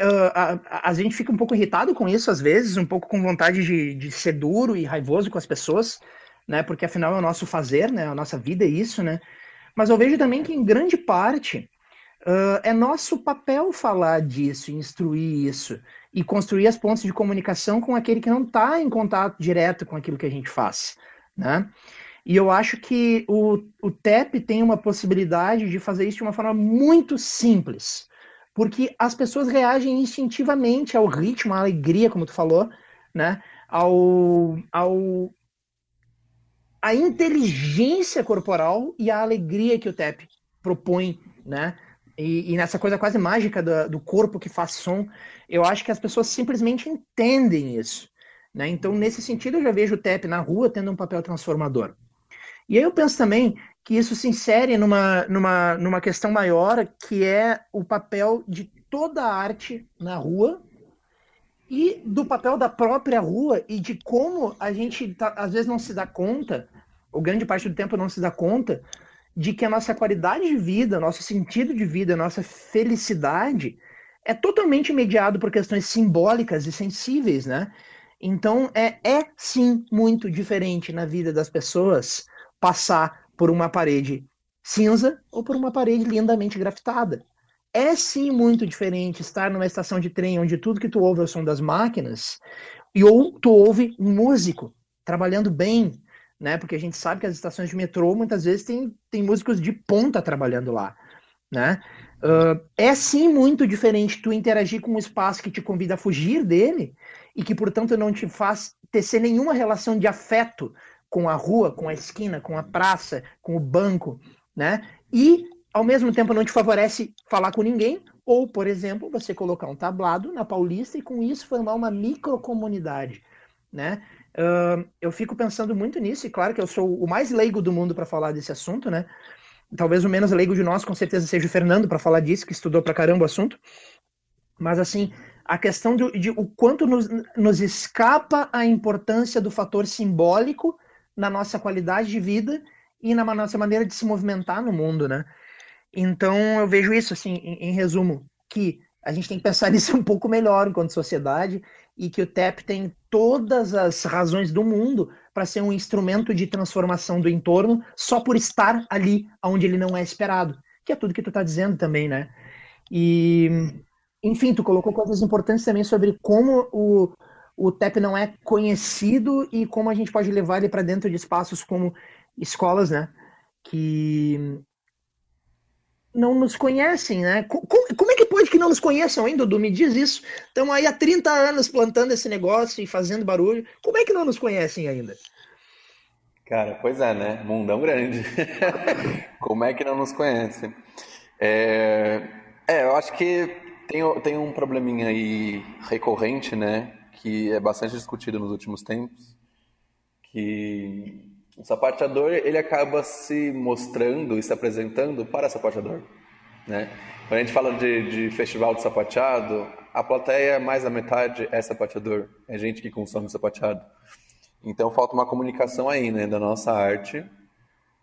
a gente fica um pouco irritado com isso às vezes, um pouco com vontade de ser duro e raivoso com as pessoas, né, porque afinal é o nosso fazer, né, a nossa vida é isso, né, mas eu vejo também que em grande parte é nosso papel falar disso, instruir isso e construir as pontes de comunicação com aquele que não está em contato direto com aquilo que a gente faz, né. E eu acho que o TEP tem uma possibilidade de fazer isso de uma forma muito simples, porque as pessoas reagem instintivamente ao ritmo, à alegria, como tu falou, né? A inteligência corporal e a alegria que o TEP propõe, né? E nessa coisa quase mágica do corpo que faz som, eu acho que as pessoas simplesmente entendem isso, né? Então, nesse sentido, eu já vejo o tap na rua tendo um papel transformador. E aí eu penso também que isso se insere numa questão maior, que é o papel de toda a arte na rua e do papel da própria rua e de como a gente, às vezes, não se dá conta, ou grande parte do tempo não se dá conta, de que a nossa qualidade de vida, nosso sentido de vida, nossa felicidade é totalmente mediado por questões simbólicas e sensíveis, né? Então, é sim muito diferente na vida das pessoas passar por uma parede cinza ou por uma parede lindamente grafitada. É sim muito diferente estar numa estação de trem onde tudo que tu ouve é o som das máquinas e ou tu ouve um músico trabalhando bem, né? Porque a gente sabe que as estações de metrô muitas vezes tem músicos de ponta trabalhando lá, né? É sim muito diferente tu interagir com um espaço que te convida a fugir dele e que, portanto, não te faz tecer nenhuma relação de afeto com a rua, com a esquina, com a praça, com o banco, né? E, ao mesmo tempo, não te favorece falar com ninguém ou, por exemplo, você colocar um tablado na Paulista e, com isso, formar uma microcomunidade, né? Eu fico pensando muito nisso, e claro que eu sou o mais leigo do mundo para falar desse assunto, né? Talvez o menos leigo de nós, com certeza, seja o Fernando para falar disso, que estudou pra caramba o assunto. Mas, assim, a questão de o quanto nos escapa a importância do fator simbólico na nossa qualidade de vida e na nossa maneira de se movimentar no mundo, né? Então, eu vejo isso, assim, em resumo, que a gente tem que pensar nisso um pouco melhor enquanto sociedade, e que o tap tem todas as razões do mundo para ser um instrumento de transformação do entorno só por estar ali onde ele não é esperado, que é tudo que tu tá dizendo também, né? E, enfim, tu colocou coisas importantes também sobre como o tap não é conhecido e como a gente pode levar ele para dentro de espaços como escolas, né? Que não nos conhecem, né? Como é que pode que não nos conheçam, hein, Dudu? Me diz isso. Estamos aí há 30 anos plantando esse negócio e fazendo barulho. Como é que não nos conhecem ainda? Cara, pois é, né? Mundão grande. Como é que não nos conhecem? Eu acho que tem um probleminha aí recorrente, né? Que é bastante discutido nos últimos tempos. Que o sapateador, ele acaba se mostrando e se apresentando para sapateador, né? Quando a gente fala de festival de sapateado, a plateia, mais da metade, é sapateador. É gente que consome sapateado. Então, falta uma comunicação aí, né, da nossa arte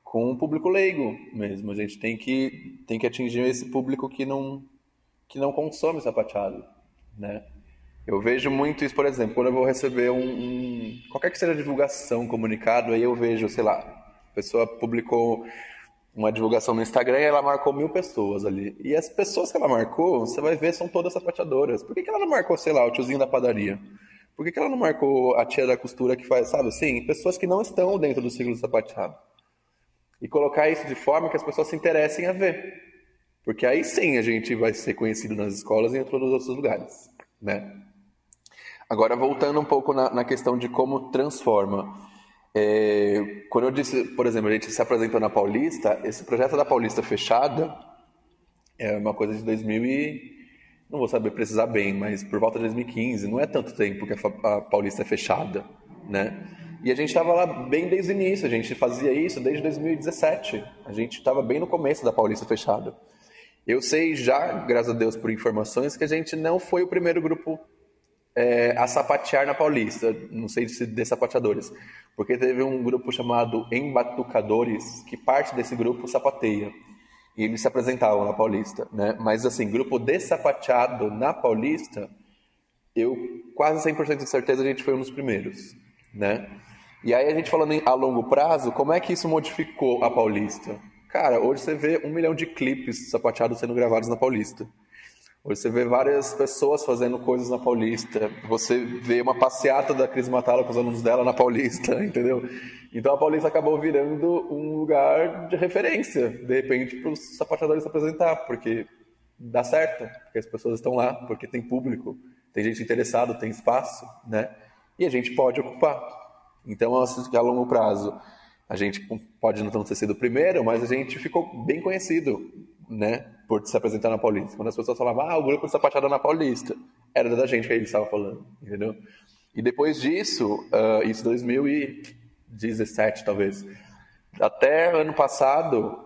com o público leigo mesmo. A gente tem que atingir esse público que não consome sapateado, né? Eu vejo muito isso, por exemplo, quando eu vou receber qualquer que seja divulgação, comunicado, aí eu vejo, sei lá, a pessoa publicou uma divulgação no Instagram e ela marcou 1.000 pessoas ali. E as pessoas que ela marcou, você vai ver, são todas sapateadoras. Por que ela não marcou, sei lá, o tiozinho da padaria? Por que ela não marcou a tia da costura que faz, sabe, assim, pessoas que não estão dentro do ciclo do sapateado? E colocar isso de forma que as pessoas se interessem a ver. Porque aí sim a gente vai ser conhecido nas escolas e em todos os outros lugares, né? Agora, voltando um pouco na questão de como transforma. Quando eu disse, por exemplo, a gente se apresentou na Paulista, esse projeto da Paulista fechada é uma coisa de 2000 e... não vou saber precisar bem, mas por volta de 2015. Não é tanto tempo que a Paulista é fechada, né? E a gente estava lá bem desde o início, a gente fazia isso desde 2017. A gente estava bem no começo da Paulista fechada. Eu sei já, graças a Deus por informações, que a gente não foi o primeiro grupo a sapatear na Paulista, não sei se de sapateadores, porque teve um grupo chamado Embatucadores, que parte desse grupo sapateia, e eles se apresentavam na Paulista, né? Mas assim, grupo de sapateado na Paulista, eu quase 100% de certeza a gente foi um dos primeiros, né? E aí a gente falando a longo prazo, como é que isso modificou a Paulista? Cara, hoje você vê 1 milhão de clipes sapateados sendo gravados na Paulista. Hoje você vê várias pessoas fazendo coisas na Paulista. Você vê uma passeata da Cris Mattallo com os alunos dela na Paulista, entendeu? Então a Paulista acabou virando um lugar de referência, de repente, para os sapateadores se apresentar, porque dá certo, porque as pessoas estão lá, porque tem público, tem gente interessada, tem espaço, né? E a gente pode ocupar. Então, a longo prazo, a gente pode não ter sido o primeiro, mas a gente ficou bem conhecido. né, por se apresentar na Paulista. Quando as pessoas falavam, ah, o grupo sapateado na Paulista, era da gente que eles estavam falando, entendeu? E depois disso, isso 2017 talvez, até ano passado,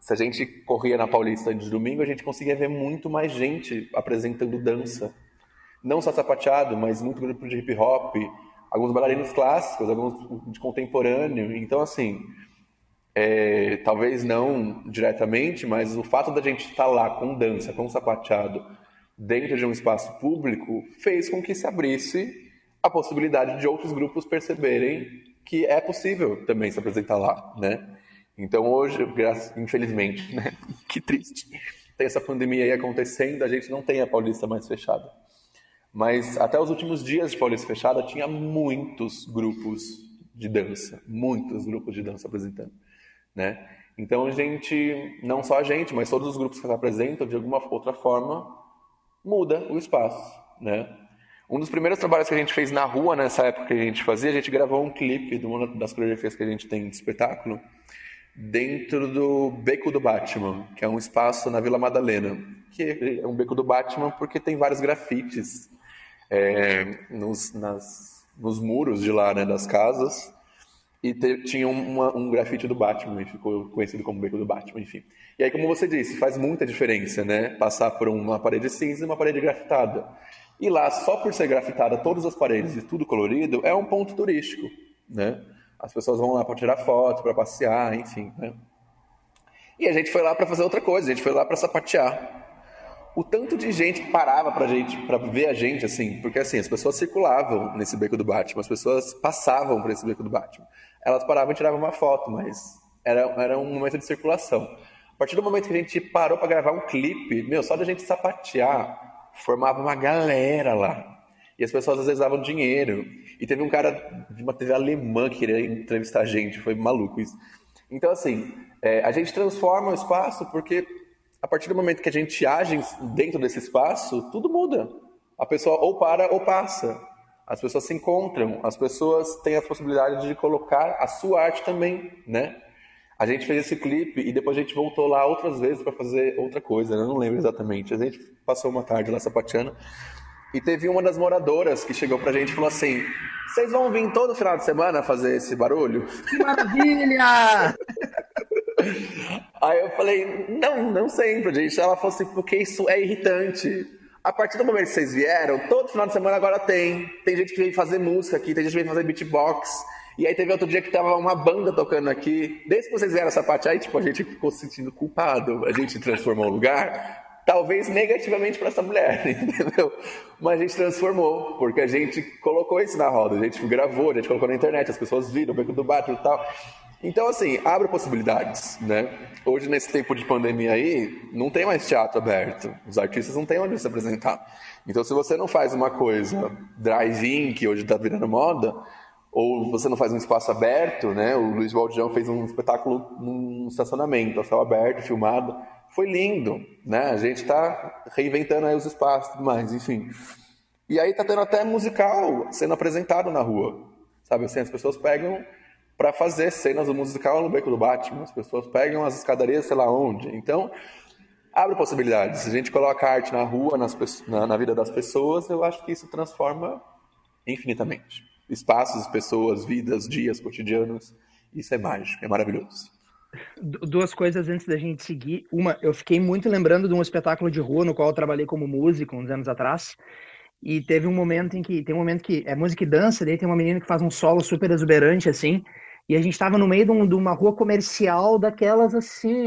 se a gente corria na Paulista de domingo, a gente conseguia ver muito mais gente apresentando dança. Não só sapateado, mas muito grupo de hip hop, alguns bailarinos clássicos, alguns de contemporâneo. Então, assim, talvez não diretamente, mas o fato da gente estar lá com dança, com sapateado, dentro de um espaço público, fez com que se abrisse a possibilidade de outros grupos perceberem que é possível também se apresentar lá, né? Então hoje, infelizmente, né? Que triste, tem essa pandemia aí acontecendo, a gente não tem a Paulista mais fechada. Mas até os últimos dias de Paulista fechada, tinha muitos grupos de dança, apresentando, né? Então a gente, não só a gente, mas todos os grupos que se apresentam, de alguma outra forma, muda o espaço, né? Um dos primeiros trabalhos que a gente fez na rua, nessa época que a gente fazia, a gente gravou um clipe de uma das coreografias que a gente tem de espetáculo, dentro do Beco do Batman, que é um espaço na Vila Madalena, que é um Beco do Batman porque tem vários grafites nos muros de lá, né, das casas, e tinha um grafite do Batman, e ficou conhecido como Beco do Batman, enfim. E aí, como você disse, faz muita diferença, né, passar por uma parede cinza e uma parede grafitada. E lá, só por ser grafitada todas as paredes e tudo colorido, é um ponto turístico, né? As pessoas vão lá para tirar foto, para passear, enfim, né? E a gente foi lá para fazer outra coisa, a gente foi lá para sapatear. O tanto de gente que parava para ver a gente, assim, porque assim, as pessoas circulavam nesse Beco do Batman, as pessoas passavam por esse Beco do Batman. Elas paravam e tiravam uma foto, mas era um momento de circulação. A partir do momento que a gente parou para gravar um clipe, meu, só da gente sapatear, formava uma galera lá. E as pessoas às vezes davam dinheiro. E teve um cara de uma TV alemã que queria entrevistar a gente, foi maluco isso. Então, assim, a gente transforma o espaço porque a partir do momento que a gente age dentro desse espaço, tudo muda. A pessoa ou para ou passa. As pessoas se encontram, as pessoas têm a possibilidade de colocar a sua arte também, né? A gente fez esse clipe e depois a gente voltou lá outras vezes para fazer outra coisa, né? Eu não lembro exatamente. A gente passou uma tarde lá sapateando. E teve uma das moradoras que chegou pra gente e falou assim, vocês vão vir todo final de semana fazer esse barulho? Que maravilha! Aí eu falei, não sempre, gente. Ela falou assim, porque isso é irritante. A partir do momento que vocês vieram, todo final de semana agora tem. Tem gente que vem fazer música aqui, tem gente que vem fazer beatbox. E aí teve outro dia que tava uma banda tocando aqui. Desde que vocês vieram essa parte aí, tipo, a gente ficou se sentindo culpado. A gente transformou o lugar... Talvez negativamente para essa mulher, entendeu? Mas a gente transformou, porque a gente colocou isso na roda, a gente gravou, a gente colocou na internet, as pessoas viram, o Beco do Batman e tal. Então, assim, abre possibilidades, né? Hoje, nesse tempo de pandemia aí, não tem mais teatro aberto. Os artistas não têm onde se apresentar. Então, se você não faz uma coisa drive-in, que hoje está virando moda, ou você não faz um espaço aberto, né? O Luiz Valdião fez um espetáculo num estacionamento, a céu aberto, filmado. Foi lindo, né? A gente tá reinventando aí os espaços e tudo mais, enfim. E aí tá tendo até musical sendo apresentado na rua, sabe? Assim, as pessoas pegam para fazer cenas do musical no Beco do Batman, as pessoas pegam as escadarias, sei lá onde. Então, abre possibilidades. Se a gente coloca arte na rua, na vida das pessoas, eu acho que isso transforma infinitamente. Espaços, pessoas, vidas, dias, cotidianos. Isso é mágico, é maravilhoso. Duas coisas antes da gente seguir. Uma, eu fiquei muito lembrando de um espetáculo de rua no qual eu trabalhei como músico uns anos atrás, e teve um momento em que, tem um momento que é música e dança, daí tem uma menina que faz um solo super exuberante assim, e a gente tava no meio de uma rua comercial daquelas assim,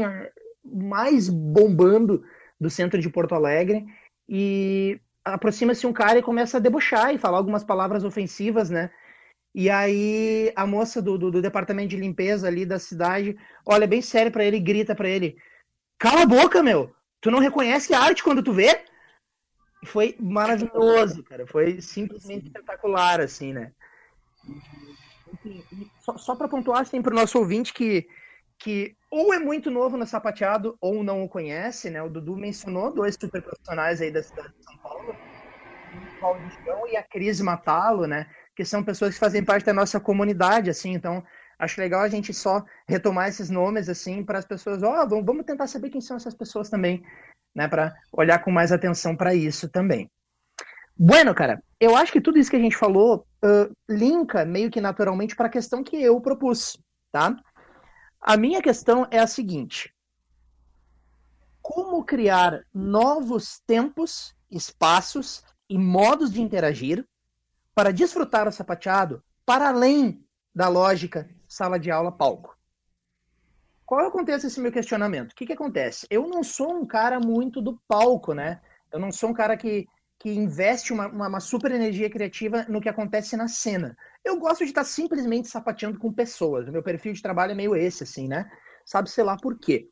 mais bombando do centro de Porto Alegre, e aproxima-se um cara e começa a debochar e falar algumas palavras ofensivas, né? E aí a moça do departamento de limpeza ali da cidade olha bem sério pra ele e grita pra ele, cala a boca, meu! Tu não reconhece a arte quando tu vê? Foi maravilhoso, cara. Foi simplesmente espetacular, assim, né? E só pra pontuar assim pro nosso ouvinte que ou é muito novo no sapateado ou não o conhece, né? O Dudu mencionou dois super profissionais aí da cidade de São Paulo, o Claudio e a Cris Mattallo, né? Que são pessoas que fazem parte da nossa comunidade, assim, então Acho legal a gente só retomar esses nomes, assim, para as pessoas, vamos tentar saber quem são essas pessoas também, né, para olhar com mais atenção para isso também. Bueno, cara, eu acho que tudo isso que a gente falou linka meio que naturalmente para a questão que eu propus, tá? A minha questão é a seguinte: como criar novos tempos, espaços e modos de interagir para desfrutar o sapateado para além da lógica sala de aula palco? Qual acontece esse meu questionamento? O que que acontece? Eu não sou um cara muito do palco, né? Eu não sou um cara que investe uma super energia criativa no que acontece na cena. Eu gosto de estar simplesmente sapateando com pessoas. O meu perfil de trabalho é meio esse, assim, né? Sabe, sei lá por quê.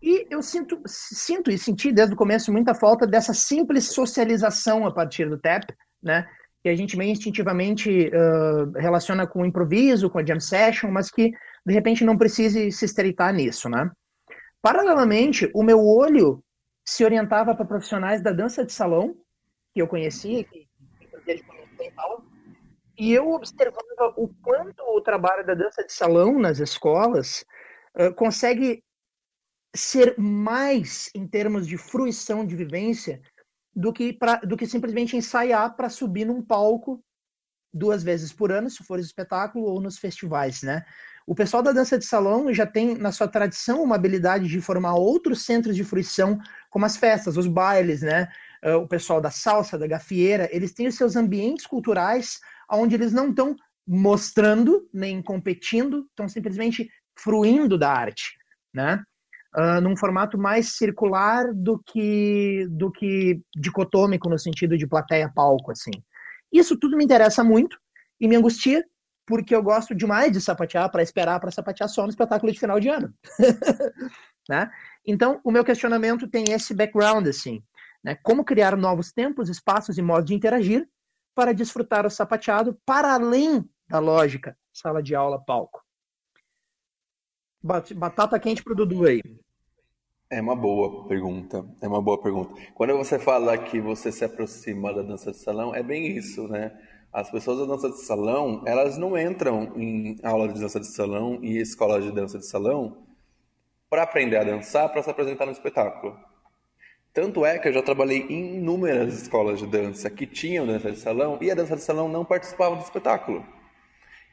E eu senti desde o começo muita falta dessa simples socialização a partir do tap, né? Que a gente meio instintivamente relaciona com o improviso, com a jam session, mas que, de repente, não precise se estreitar nisso, né? Paralelamente, o meu olho se orientava para profissionais da dança de salão, que eu conhecia, que eu conhecia e tal, e eu observava o quanto o trabalho da dança de salão nas escolas consegue ser mais em termos de fruição de vivência do que simplesmente ensaiar para subir num palco 2 vezes por ano, se for espetáculo, ou nos festivais, né? O pessoal da dança de salão já tem na sua tradição uma habilidade de formar outros centros de fruição, como as festas, os bailes, né? O pessoal da salsa, da gafieira, eles têm os seus ambientes culturais onde eles não estão mostrando nem competindo, estão simplesmente fruindo da arte, né? Num formato mais circular do que dicotômico, no sentido de plateia-palco, assim. Isso tudo me interessa muito e me angustia, porque eu gosto demais de sapatear para esperar para sapatear só no espetáculo de final de ano. Né? Então, o meu questionamento tem esse background, assim, né? Como criar novos tempos, espaços e modos de interagir para desfrutar o sapateado para além da lógica sala de aula-palco. Batata quente pro Dudu aí. É uma boa pergunta. Quando você fala que você se aproxima da dança de salão, é bem isso, né? As pessoas da dança de salão, elas não entram em aula de dança de salão e escola de dança de salão para aprender a dançar, para se apresentar no espetáculo. Tanto é que eu já trabalhei em inúmeras escolas de dança que tinham dança de salão e a dança de salão não participava do espetáculo.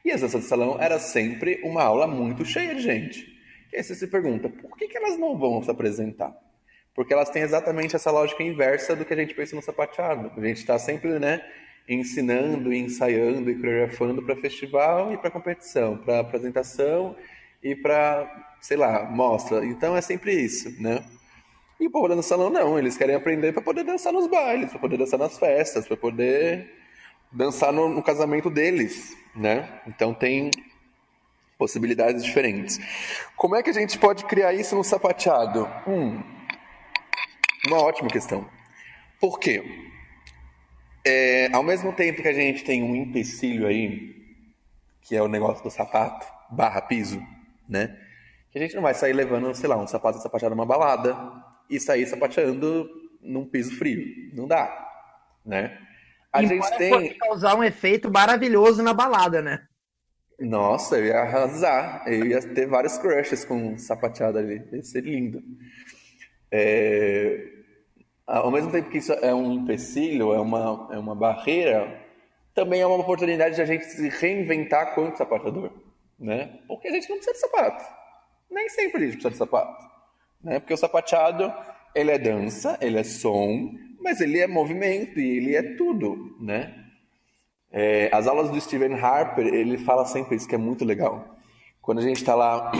E a dança de salão era sempre uma aula muito cheia de gente. E aí você se pergunta, por que elas não vão se apresentar? Porque elas têm exatamente essa lógica inversa do que a gente pensa no sapateado. A gente está sempre, né, ensinando, ensaiando e coreografando para festival e para competição, para apresentação e para, sei lá, mostra. Então é sempre isso, né? E o povo da dança de salão não, eles querem aprender para poder dançar nos bailes, para poder dançar nas festas, para poder dançar no casamento deles, né? Então tem possibilidades diferentes. Como é que a gente pode criar isso no sapateado? Uma ótima questão. Por quê? Ao mesmo tempo que a gente tem um empecilho aí, que é o negócio do sapato / piso, né? Que a gente não vai sair levando, sei lá, um sapato sapateado numa balada e sair sapateando num piso frio. Não dá, né? A gente tem... pode causar um efeito maravilhoso na balada, né? Nossa, eu ia arrasar. Eu ia ter vários crushes com sapateado ali. Ia ser lindo. Ao mesmo tempo que isso é um empecilho, é uma barreira, também é uma oportunidade de a gente se reinventar quanto sapateador, né? Porque a gente não precisa de sapato. Nem sempre a gente precisa de sapato, né? Porque o sapateado, ele é dança, ele é som, mas ele é movimento e ele é tudo, né? As aulas do Stephen Harper, ele fala sempre isso, que é muito legal. Quando a gente está lá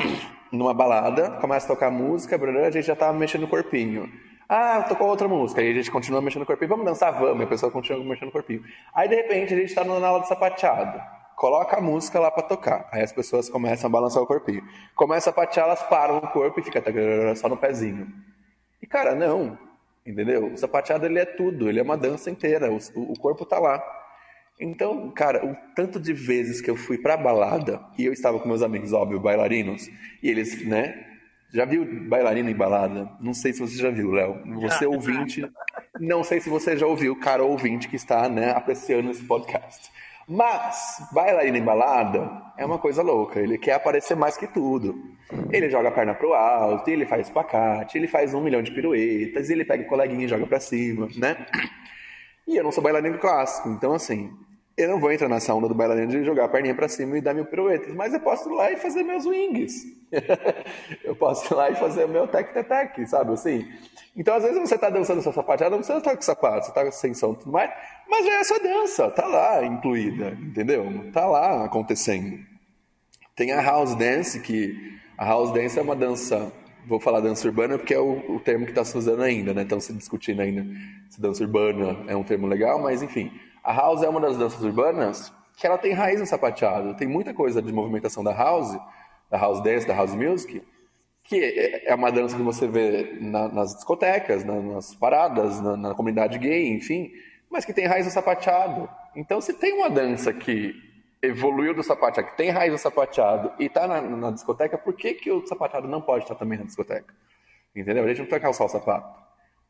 numa balada, começa a tocar música, a gente já está mexendo no corpinho. Tocou outra música, aí a gente continua mexendo no corpinho. Vamos dançar? Vamos. E a pessoa continua mexendo no corpinho. Aí, de repente, a gente está na aula de sapateado. Coloca a música lá para tocar. Aí as pessoas começam a balançar o corpinho. Começa a sapatear, elas param o corpo e fica só no pezinho. E, cara, não... Entendeu? O sapateado, ele é tudo, ele é uma dança inteira, o corpo tá lá. Então, cara, o tanto de vezes que eu fui pra balada, e eu estava com meus amigos, óbvio, bailarinos, e eles, né, já viu bailarino em balada? Não sei se você já viu, Léo, você ouvinte, não sei se você já ouviu, cara ouvinte que está, né, apreciando esse podcast. Mas bailarina embalada é uma coisa louca, ele quer aparecer mais que tudo. Ele joga a perna pro alto, ele faz espacate, ele faz 1 milhão de piruetas, ele pega o coleguinha e joga pra cima, né? E eu não sou bailarino clássico, então assim, eu não vou entrar nessa onda do bailarino de jogar a perninha pra cima e dar mil piruetas, mas eu posso ir lá e fazer meus wings. Eu posso ir lá e fazer o meu tec-tec, sabe assim? Então, às vezes, você tá dançando sua sapateada, não precisa estar com sapato, você tá sem som e tudo mais, mas já é a sua dança, tá lá incluída, entendeu? Tá lá acontecendo. Tem a house dance, que a house dance é uma dança, vou falar dança urbana porque é o termo que tá se usando ainda, né? Estão se discutindo ainda se dança urbana é um termo legal, mas enfim. A house é uma das danças urbanas que ela tem raiz no sapateado, tem muita coisa de movimentação da house dance, da house music, que é uma dança que você vê nas discotecas, nas paradas, na comunidade gay, enfim, mas que tem raiz no sapateado. Então, se tem uma dança que evoluiu do sapateado, que tem raiz no sapateado e está na discoteca, por que o sapateado não pode estar também na discoteca? Entendeu? A gente não precisa calçar o sapato.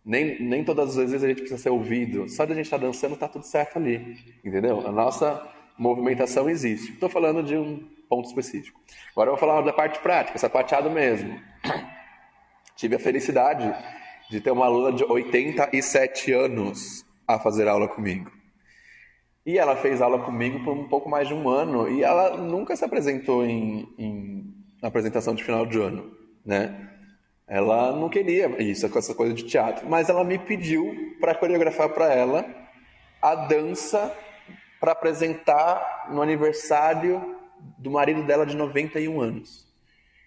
Nem todas as vezes a gente precisa ser ouvido. Só de a gente estar dançando, está tudo certo ali. Entendeu? A nossa movimentação existe. Estou falando de um ponto específico. Agora eu vou falar da parte prática, sapateado mesmo. Tive a felicidade de ter uma aluna de 87 anos a fazer aula comigo. E ela fez aula comigo por um pouco mais de 1 ano. E ela nunca se apresentou na apresentação de final de ano, né? Ela não queria isso, essa coisa de teatro, mas ela me pediu para coreografar para ela a dança para apresentar no aniversário do marido dela de 91 anos.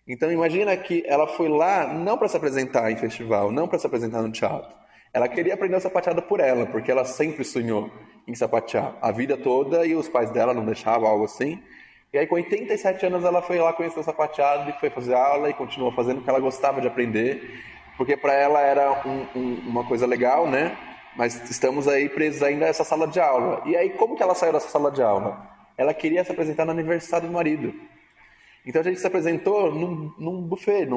Então imagina que ela foi lá não para se apresentar em festival, não para se apresentar no teatro. Ela queria aprender a sapateada por ela, porque ela sempre sonhou em sapatear a vida toda e os pais dela não deixavam, algo assim. E aí, com 87 anos, ela foi lá conhecer o sapateado e foi fazer aula e continuou fazendo o que ela gostava de aprender, porque para ela era uma coisa legal, né? Mas estamos aí presos ainda nessa sala de aula. E aí, como que ela saiu dessa sala de aula? Ela queria se apresentar no aniversário do marido. Então, a gente se apresentou num buffet,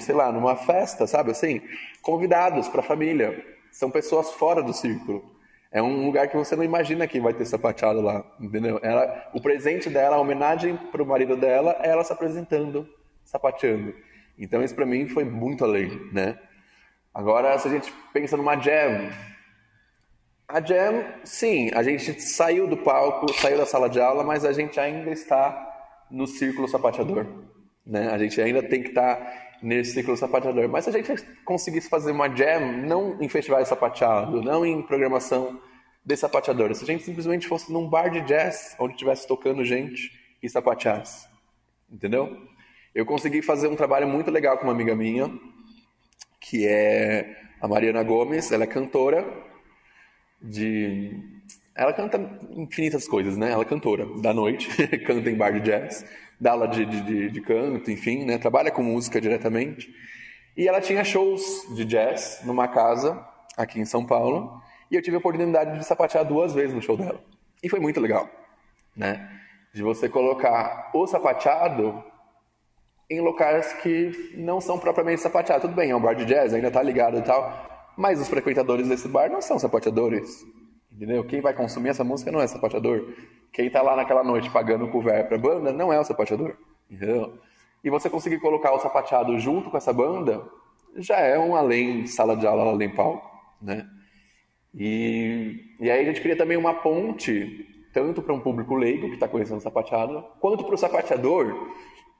sei lá, numa festa, sabe assim? Convidados para a família. São pessoas fora do círculo. É um lugar que você não imagina que vai ter sapateado lá, entendeu? Ela, o presente dela, a homenagem pro marido dela, é ela se apresentando, sapateando. Então isso para mim foi muito além, né? Agora, se a gente pensa numa jam, a jam, sim, a gente saiu do palco, saiu da sala de aula, mas a gente ainda está no círculo sapateador, né? A gente ainda tem que estar nesse ciclo sapateador. Mas se a gente conseguisse fazer uma jam, não em festivais sapateado, não em programação de sapateador, se a gente simplesmente fosse num bar de jazz, onde estivesse tocando gente e sapateasse. Entendeu? Eu consegui fazer um trabalho muito legal com uma amiga minha, que é a Mariana Gomes. Ela é cantora de... Ela canta infinitas coisas, né? Ela é cantora da noite, canta em bar de jazz, dá aula de canto, enfim, né? Trabalha com música diretamente. E ela tinha shows de jazz numa casa aqui em São Paulo, e eu tive a oportunidade de sapatear 2 vezes no show dela. E foi muito legal, né? De você colocar o sapateado em locais que não são propriamente sapateado. Tudo bem, é um bar de jazz, ainda tá ligado e tal, mas os frequentadores desse bar não são sapateadores. Entendeu? Quem vai consumir essa música não é sapateador. Quem tá lá naquela noite pagando o couvert pra banda não é o sapateador. Entendeu? E você conseguir colocar o sapateado junto com essa banda já é um além sala de aula, além palco, né? E aí a gente cria também uma ponte tanto para um público leigo que está conhecendo o sapateado, quanto para o sapateador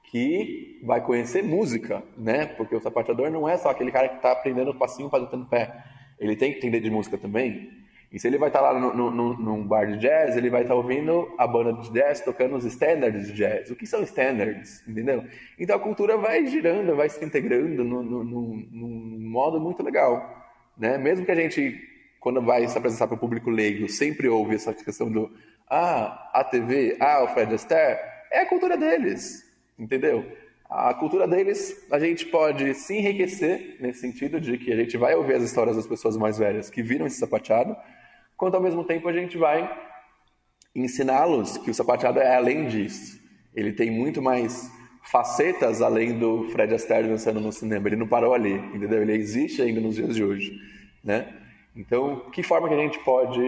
que vai conhecer música, né? Porque o sapateador não é só aquele cara que tá aprendendo o passinho para o pé. Ele tem que entender de música também. E se ele vai estar lá num bar de jazz, ele vai estar ouvindo a banda de jazz tocando os standards de jazz. O que são standards? Entendeu? Então a cultura vai girando, vai se integrando num modo muito legal, né? Mesmo que a gente, quando vai se apresentar para o público leigo, sempre ouve essa questão do a TV, o Fred Astaire, é a cultura deles, entendeu? A cultura deles, a gente pode se enriquecer nesse sentido de que a gente vai ouvir as histórias das pessoas mais velhas que viram esse sapateado, quanto ao mesmo tempo a gente vai ensiná-los que o sapateado é além disso. Ele tem muito mais facetas além do Fred Astaire dançando no cinema. Ele não parou ali, entendeu? Ele existe ainda nos dias de hoje, né? Então, que forma que a gente pode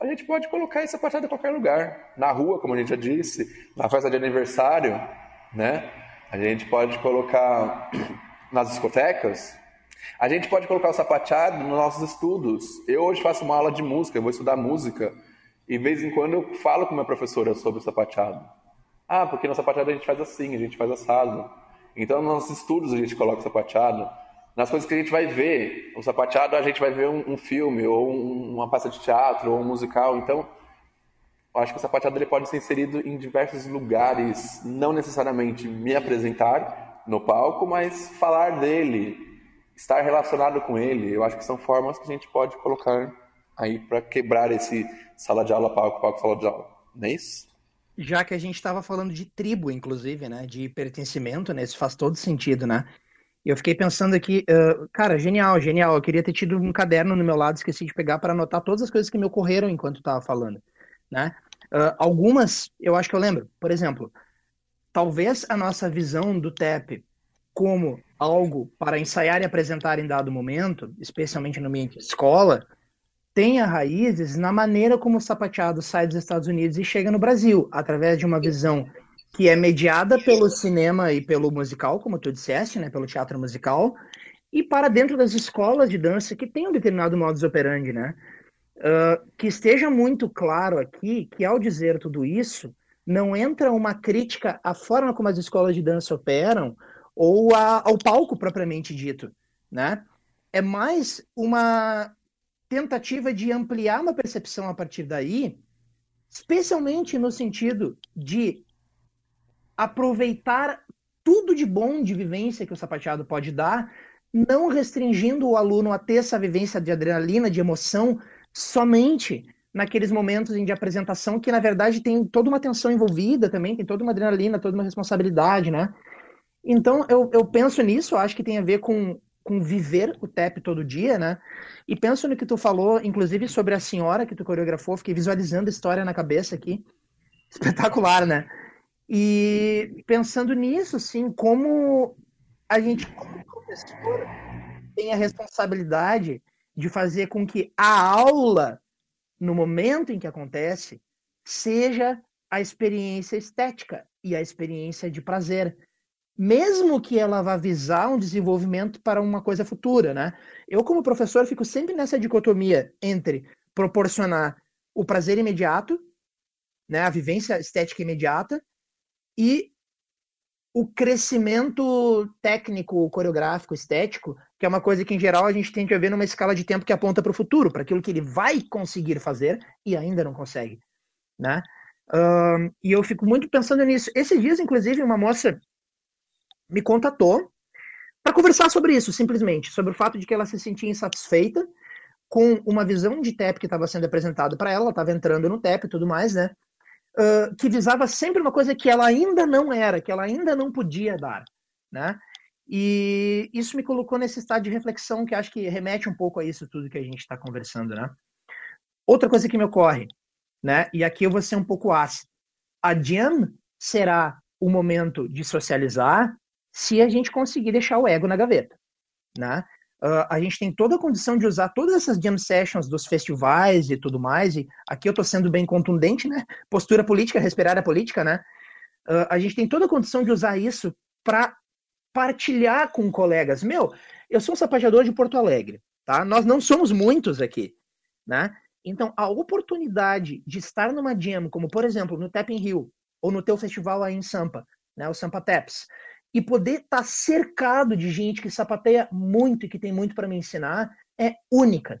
a gente pode colocar essa parada em qualquer lugar. Na rua, como a gente já disse, na festa de aniversário, né? A gente pode colocar nas discotecas. A gente pode colocar o sapateado nos nossos estudos. Eu hoje faço uma aula de música, eu vou estudar música. E de vez em quando eu falo com minha professora sobre o sapateado. Ah, porque no sapateado a gente faz assim, a gente faz assado. Então nos nossos estudos a gente coloca o sapateado. Nas coisas que a gente vai ver, o sapateado, a gente vai ver um filme, ou uma peça de teatro, ou um musical. Então, eu acho que o sapateado ele pode ser inserido em diversos lugares, não necessariamente me apresentar no palco, mas falar dele, estar relacionado com ele. Eu acho que são formas que a gente pode colocar aí para quebrar esse sala de aula, palco, palco, sala de aula. Não é isso? Já que a gente estava falando de tribo, inclusive, né? De pertencimento, né? Isso faz todo sentido, né? Eu fiquei pensando aqui, cara, genial, genial. Eu queria ter tido um caderno no meu lado, esqueci de pegar para anotar todas as coisas que me ocorreram enquanto tava falando, né? Algumas, eu acho que eu lembro. Por exemplo, talvez a nossa visão do TAP como algo para ensaiar e apresentar em dado momento, especialmente no ambiente de escola, tenha raízes na maneira como o sapateado sai dos Estados Unidos e chega no Brasil, através de uma visão que é mediada pelo cinema e pelo musical, como tu disseste, né, pelo teatro musical, e para dentro das escolas de dança que tem um determinado modus operandi, né? Que esteja muito claro aqui que, ao dizer tudo isso, não entra uma crítica à forma como as escolas de dança operam ou ao palco propriamente dito, né? É mais uma tentativa de ampliar uma percepção a partir daí, especialmente no sentido de aproveitar tudo de bom de vivência que o sapateado pode dar, não restringindo o aluno a ter essa vivência de adrenalina, de emoção, somente naqueles momentos de apresentação que, na verdade, tem toda uma tensão envolvida também, tem toda uma adrenalina, toda uma responsabilidade, né? Então, eu penso nisso, acho que tem a ver com viver o TAP todo dia, né? E penso no que tu falou, inclusive, sobre a senhora que tu coreografou, fiquei visualizando a história na cabeça aqui. Espetacular, né? E pensando nisso, assim, como a gente, como professor, tem a responsabilidade de fazer com que a aula, no momento em que acontece, seja a experiência estética e a experiência de prazer, mesmo que ela vá visar um desenvolvimento para uma coisa futura, né? Eu, como professor, fico sempre nessa dicotomia entre proporcionar o prazer imediato, né, a vivência estética imediata, e o crescimento técnico, coreográfico, estético, que é uma coisa que, em geral, a gente tende a ver numa escala de tempo que aponta para o futuro, para aquilo que ele vai conseguir fazer e ainda não consegue, né? E eu fico muito pensando nisso. Esses dias, inclusive, uma moça me contatou para conversar sobre isso, simplesmente, sobre o fato de que ela se sentia insatisfeita com uma visão de TAP que estava sendo apresentada para ela, estava entrando no TAP e tudo mais, né? Que visava sempre uma coisa que ela ainda não era, que ela ainda não podia dar, né? E isso me colocou nesse estado de reflexão que acho que remete um pouco a isso tudo que a gente está conversando, né? Outra coisa que me ocorre, né? E aqui eu vou ser um pouco ácido. A jam será o momento de socializar se a gente conseguir deixar o ego na gaveta, né? A gente tem toda a condição de usar todas essas jam sessions dos festivais e tudo mais, e aqui eu tô sendo bem contundente, né? Postura política, respirar a política, né? A gente tem toda a condição de usar isso para partilhar com colegas. Meu, eu sou um sapateador de Porto Alegre, tá? Nós não somos muitos aqui, né? Então, a oportunidade de estar numa jam, como por exemplo, no Tap in Rio, ou no teu festival aí em Sampa, né? O Sampa Tapz, e poder estar cercado de gente que sapateia muito e que tem muito para me ensinar, é única.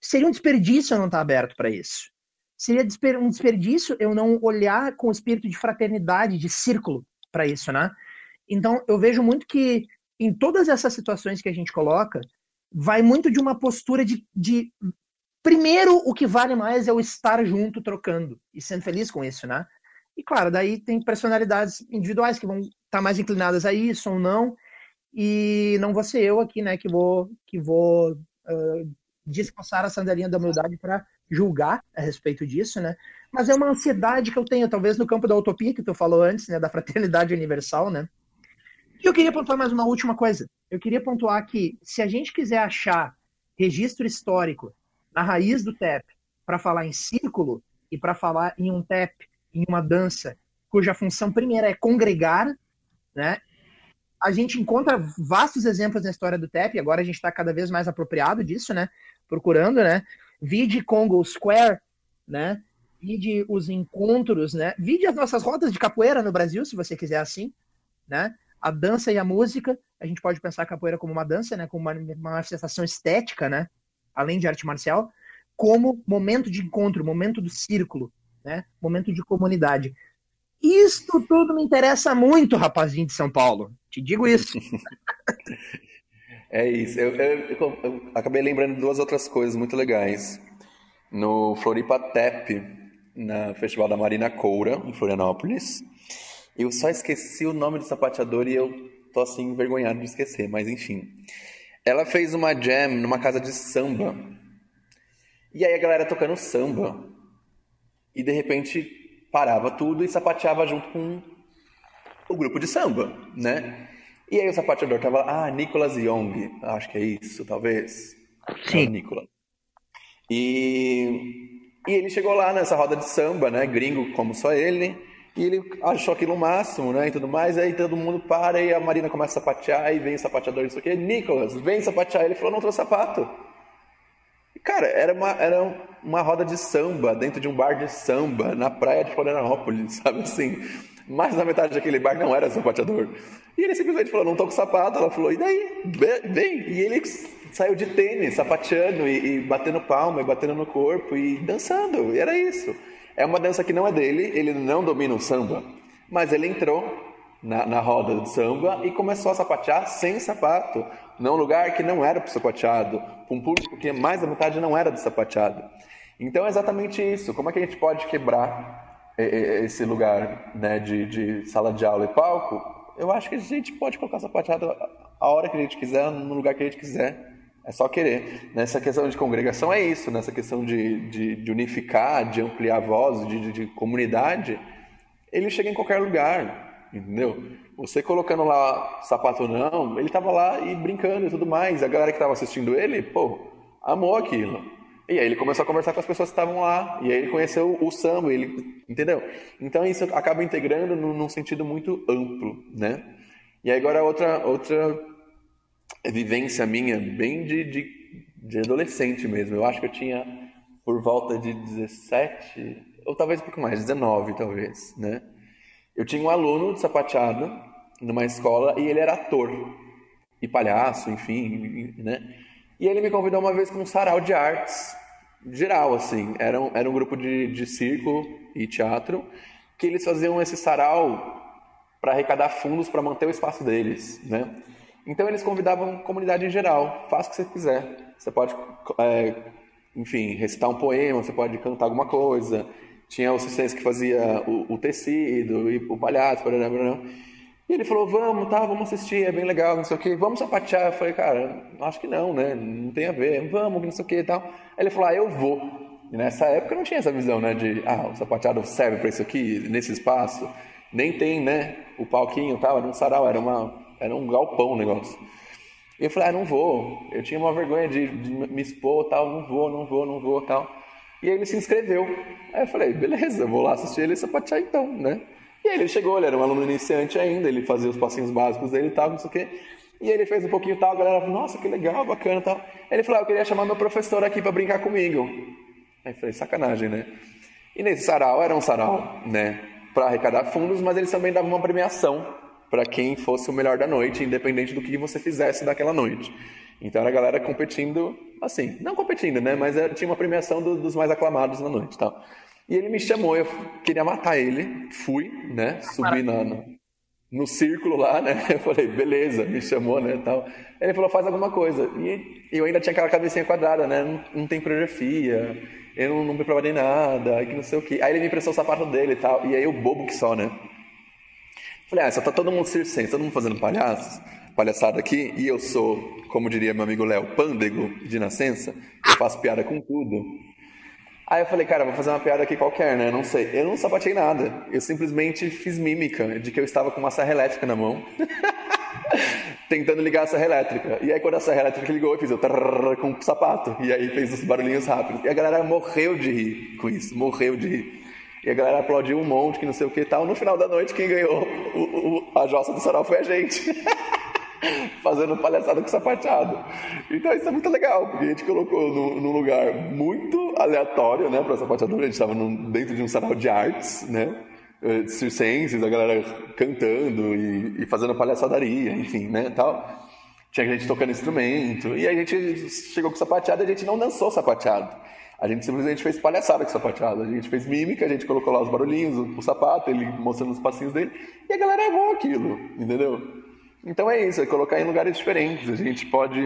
Seria um desperdício eu não estar aberto para isso. Seria um desperdício eu não olhar com o espírito de fraternidade, de círculo para isso, né? Então, eu vejo muito que em todas essas situações que a gente coloca, vai muito de uma postura de primeiro, o que vale mais é o estar junto, trocando, e sendo feliz com isso, né? E, claro, daí tem personalidades individuais que vão estar mais inclinadas a isso ou não. E não vou ser eu aqui, né, que vou descansar a sandalinha da humildade para julgar a respeito disso, né? Mas é uma ansiedade que eu tenho, talvez no campo da utopia que tu falou antes, né, da fraternidade universal, né? E eu queria pontuar mais uma última coisa. Eu queria pontuar que, se a gente quiser achar registro histórico na raiz do TAP, para falar em círculo e para falar em um tap, em uma dança, cuja função primeira é congregar, né? A gente encontra vastos exemplos na história do tap, e agora a gente está cada vez mais apropriado disso, né? Procurando, né? Vide Congo Square, né? Vide os encontros, né? Vide as nossas rodas de capoeira no Brasil, se você quiser assim, né? A dança e a música, a gente pode pensar a capoeira como uma dança, né? Como uma manifestação estética, né? Além de arte marcial, como momento de encontro, momento do círculo, né? Momento de comunidade. Isto tudo me interessa muito, rapazinho de São Paulo. Te digo isso. É isso. Eu acabei lembrando de duas outras coisas muito legais. No Floripa Tap, no Festival da Marina Coura, em Florianópolis, eu só esqueci o nome do sapateador e eu tô assim envergonhado de esquecer, mas enfim. Ela fez uma jam numa casa de samba. E aí a galera tocando samba. E de repente parava tudo e sapateava junto com o grupo de samba, né? E aí o sapateador tava lá, Nicolas Young, acho que é isso, talvez. Sim. É o Nicolas. E ele chegou lá nessa roda de samba, né? Gringo como só ele, e ele achou aquilo o máximo, né? E tudo mais, aí todo mundo para, e a Marina começa a sapatear, e vem o sapateador e isso aqui, Nicolas, vem sapatear. Ele falou, não trouxe sapato. Cara, era uma roda de samba dentro de um bar de samba na praia de Florianópolis, sabe assim? Mais da metade daquele bar não era sapateador. E ele simplesmente falou, não tô com sapato. Ela falou, e daí? Vem! E ele saiu de tênis, sapateando e batendo palma, e batendo no corpo e dançando. E era isso. É uma dança que não é dele, ele não domina o samba. Mas ele entrou na roda de samba e começou a sapatear sem sapato, num lugar que não era pro sapateado, pra um público que mais da metade não era do sapateado. Então é exatamente isso, como é que a gente pode quebrar esse lugar, né, de sala de aula e palco? Eu acho que a gente pode colocar sapateado a hora que a gente quiser, no lugar que a gente quiser, é só querer. Nessa questão de congregação é isso, nessa questão de unificar, de ampliar a voz, de comunidade, ele chega em qualquer lugar. Entendeu? Você colocando lá sapato ou não, ele tava lá e brincando e tudo mais. A galera que tava assistindo ele, pô, amou aquilo. E aí ele começou a conversar com as pessoas que estavam lá. E aí ele conheceu o samba, ele, entendeu? Então isso acaba integrando num sentido muito amplo, né? E aí agora outra vivência minha, bem de adolescente mesmo. Eu acho que eu tinha por volta de 17, ou talvez um pouco mais, 19 talvez, né? Eu tinha um aluno de sapateado numa escola e ele era ator e palhaço, enfim, né? E ele me convidou uma vez para um sarau de artes geral, assim. Era um grupo de circo e teatro que eles faziam esse sarau para arrecadar fundos para manter o espaço deles, né? Então eles convidavam a comunidade em geral. Faça o que você quiser. Você pode, enfim, recitar um poema, você pode cantar alguma coisa. Tinha o Cicês que fazia o tecido e o palhaço, blá. E ele falou, vamos assistir, é bem legal, não sei o que, vamos sapatear. Eu falei, cara, acho que não, né, não tem a ver, vamos, não sei o que e tal. Aí ele falou, eu vou. E nessa época não tinha essa visão, né, de, o sapateado serve pra isso aqui, nesse espaço. Nem tem, né, o palquinho e tal, era um sarau, era um galpão o negócio. E eu falei, não vou, eu tinha uma vergonha de me expor e tal, não vou e tal. E aí ele se inscreveu. Aí eu falei, beleza, vou lá assistir ele e sapatear então, né? E aí ele chegou, ele era um aluno iniciante ainda, ele fazia os passinhos básicos dele e tal, não sei o quê. E aí ele fez um pouquinho e tal, a galera falou, nossa, que legal, bacana e tal. Aí ele falou, eu queria chamar meu professor aqui pra brincar comigo. Aí eu falei, sacanagem, né? E nesse sarau, era um sarau, né? Pra arrecadar fundos, mas eles também davam uma premiação pra quem fosse o melhor da noite, independente do que você fizesse daquela noite. Então era a galera competindo, assim, não competindo, né? Mas tinha uma premiação dos mais aclamados na noite e tal. E ele me chamou, eu queria matar ele, fui, né? Subi no círculo lá, né? Eu falei, beleza, me chamou, né? Tal. Ele falou, faz alguma coisa. E eu ainda tinha aquela cabecinha quadrada, né? Não tem coreografia, eu não me preparei nada, que não sei o quê. Aí ele me emprestou o sapato dele e tal. E aí eu bobo que só, né? Falei, só tá todo mundo circense, todo mundo fazendo palhaçada aqui, e eu sou, como diria meu amigo Léo, pândego de nascença, eu faço piada com tudo. Aí eu falei, cara, vou fazer uma piada aqui qualquer, né, não sei. Eu não sapateei nada, eu simplesmente fiz mímica de que eu estava com uma serra elétrica na mão tentando ligar a serra elétrica. E aí quando a serra elétrica ligou, eu fiz o trrr com o sapato. E aí fez os barulhinhos rápidos. E a galera morreu de rir com isso, morreu de rir. E a galera aplaudiu um monte, que não sei o que e tal. No final da noite, quem ganhou a jossa do sarau foi a gente. Fazendo palhaçada com sapateado. Então isso é muito legal, porque a gente colocou num lugar muito aleatório, né, para sapateador. A gente estava dentro de um sarau de artes, né? Circenses, a galera cantando e fazendo palhaçadaria, enfim, né, tal. Tinha gente tocando instrumento, e a gente chegou com sapateado e a gente não dançou sapateado. A gente simplesmente fez palhaçada com sapateado, a gente fez mímica, a gente colocou lá os barulhinhos, o sapato, ele mostrando os passinhos dele, e a galera amou aquilo, entendeu? Então é isso, é colocar em lugares diferentes, a gente pode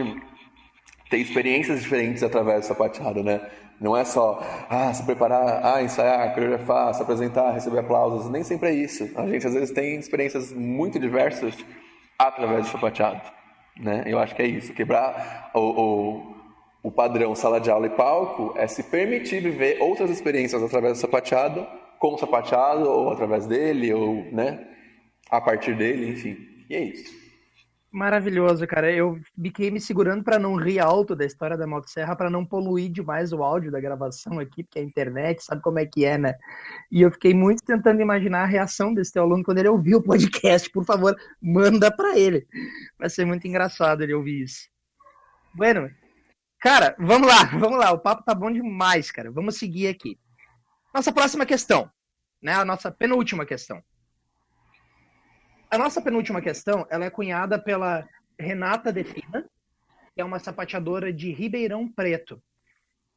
ter experiências diferentes através do sapateado, né? Não é só se preparar, ensaiar, coreografar, se apresentar, receber aplausos. Nem sempre é isso. A gente, às vezes, tem experiências muito diversas através do sapateado, né? Eu acho que é isso. Quebrar o padrão sala de aula e palco é se permitir viver outras experiências através do sapateado, com o sapateado, ou através dele, ou, né, a partir dele, enfim. E é isso. Maravilhoso, cara. Eu fiquei me segurando para não rir alto da história da motosserra, para não poluir demais o áudio da gravação aqui, porque a internet sabe como é que é, né? E eu fiquei muito tentando imaginar a reação desse teu aluno quando ele ouviu o podcast. Por favor, manda para ele. Vai ser muito engraçado ele ouvir isso. Bueno, cara, vamos lá. O papo tá bom demais, cara. Vamos seguir aqui. Nossa próxima questão, né? A nossa penúltima questão. A nossa penúltima questão, ela é cunhada pela Renata Defina, que é uma sapateadora de Ribeirão Preto.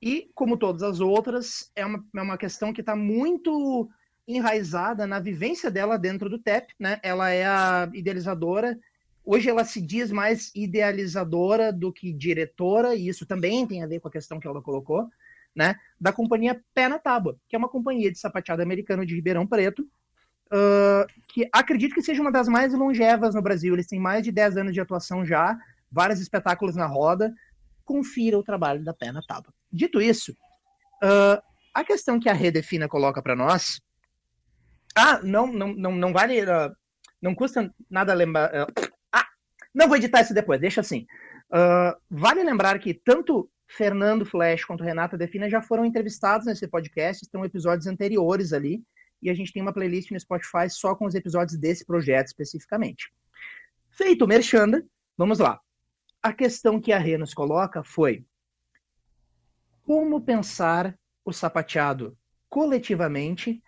E, como todas as outras, é uma questão que está muito enraizada na vivência dela dentro do TAP, né? Ela é a idealizadora, hoje ela se diz mais idealizadora do que diretora, e isso também tem a ver com a questão que ela colocou, né? Da companhia Pé na Tábua, que é uma companhia de sapateado americano de Ribeirão Preto, que acredito que seja uma das mais longevas no Brasil. Eles têm mais de 10 anos de atuação já, vários espetáculos na roda. Confira o trabalho da Pé na Tábua. Dito isso, a questão que a Redefina coloca para nós... não vale... não custa nada lembrar... não vou editar isso depois, deixa assim. Vale lembrar que tanto Fernando Flesch quanto Renata Defina já foram entrevistados nesse podcast, estão episódios anteriores ali, e a gente tem uma playlist no Spotify só com os episódios desse projeto especificamente. Feito o merchanda, vamos lá. A questão que a Rê nos coloca foi: como pensar o sapateado coletivamente,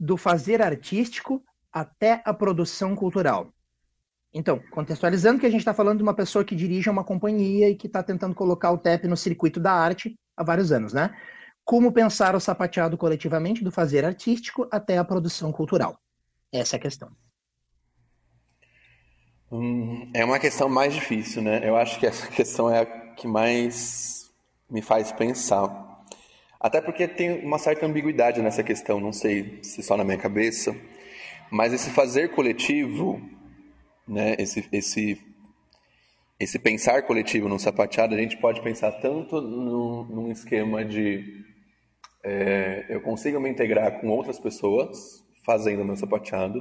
do fazer artístico até a produção cultural? Então, contextualizando que a gente está falando de uma pessoa que dirige uma companhia e que está tentando colocar o TAP no circuito da arte há vários anos, né? Como pensar o sapateado coletivamente, do fazer artístico até a produção cultural? Essa é a questão. É uma questão mais difícil, né? Eu acho que essa questão é a que mais me faz pensar. Até porque tem uma certa ambiguidade nessa questão, não sei se só na minha cabeça, mas esse fazer coletivo, né? Esse pensar coletivo no sapateado, a gente pode pensar tanto num esquema de... eu consigo me integrar com outras pessoas fazendo o meu sapateado,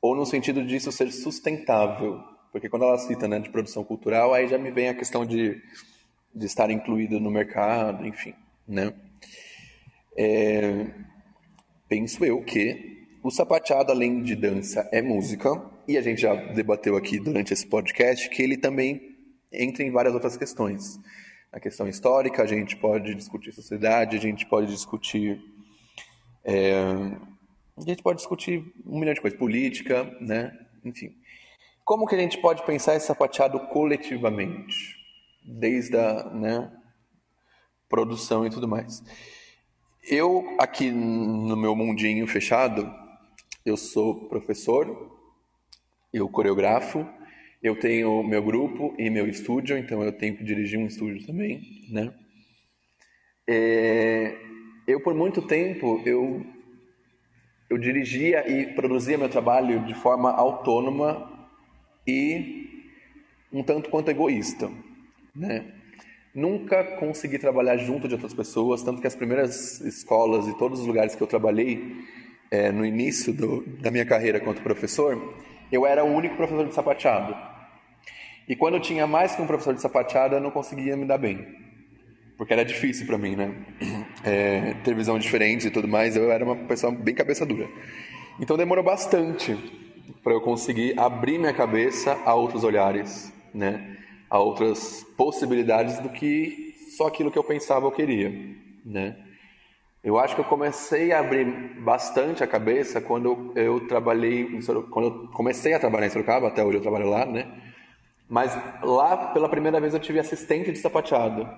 ou no sentido disso ser sustentável, porque quando ela cita, né, de produção cultural, aí já me vem a questão de estar incluído no mercado, enfim, né? Penso eu que o sapateado, além de dança, é música, e a gente já debateu aqui durante esse podcast que ele também entra em várias outras questões. A questão histórica, a gente pode discutir sociedade, a gente pode discutir... a gente pode discutir um milhão de coisas, política, né? Enfim. Como que a gente pode pensar esse sapateado coletivamente? Desde a, né, produção e tudo mais. Eu, aqui no meu mundinho fechado, eu sou professor, eu coreografo, eu tenho meu grupo e meu estúdio, então eu tenho que dirigir um estúdio também, né? Eu, por muito tempo, eu dirigia e produzia meu trabalho de forma autônoma e um tanto quanto egoísta, né? Nunca consegui trabalhar junto de outras pessoas, tanto que as primeiras escolas e todos os lugares que eu trabalhei no início da minha carreira quanto professor, eu era o único professor de sapateado. E quando eu tinha mais que um professor de sapateada, eu não conseguia me dar bem. Porque era difícil pra mim, né? Ter visão diferente e tudo mais, eu era uma pessoa bem cabeça dura. Então demorou bastante pra eu conseguir abrir minha cabeça a outros olhares, né? A outras possibilidades do que só aquilo que eu pensava eu queria, né? Eu acho que eu comecei a abrir bastante a cabeça quando eu trabalhei, quando eu comecei a trabalhar em Sorocaba, até hoje eu trabalho lá, né? Mas lá, pela primeira vez, eu tive assistente de sapateado.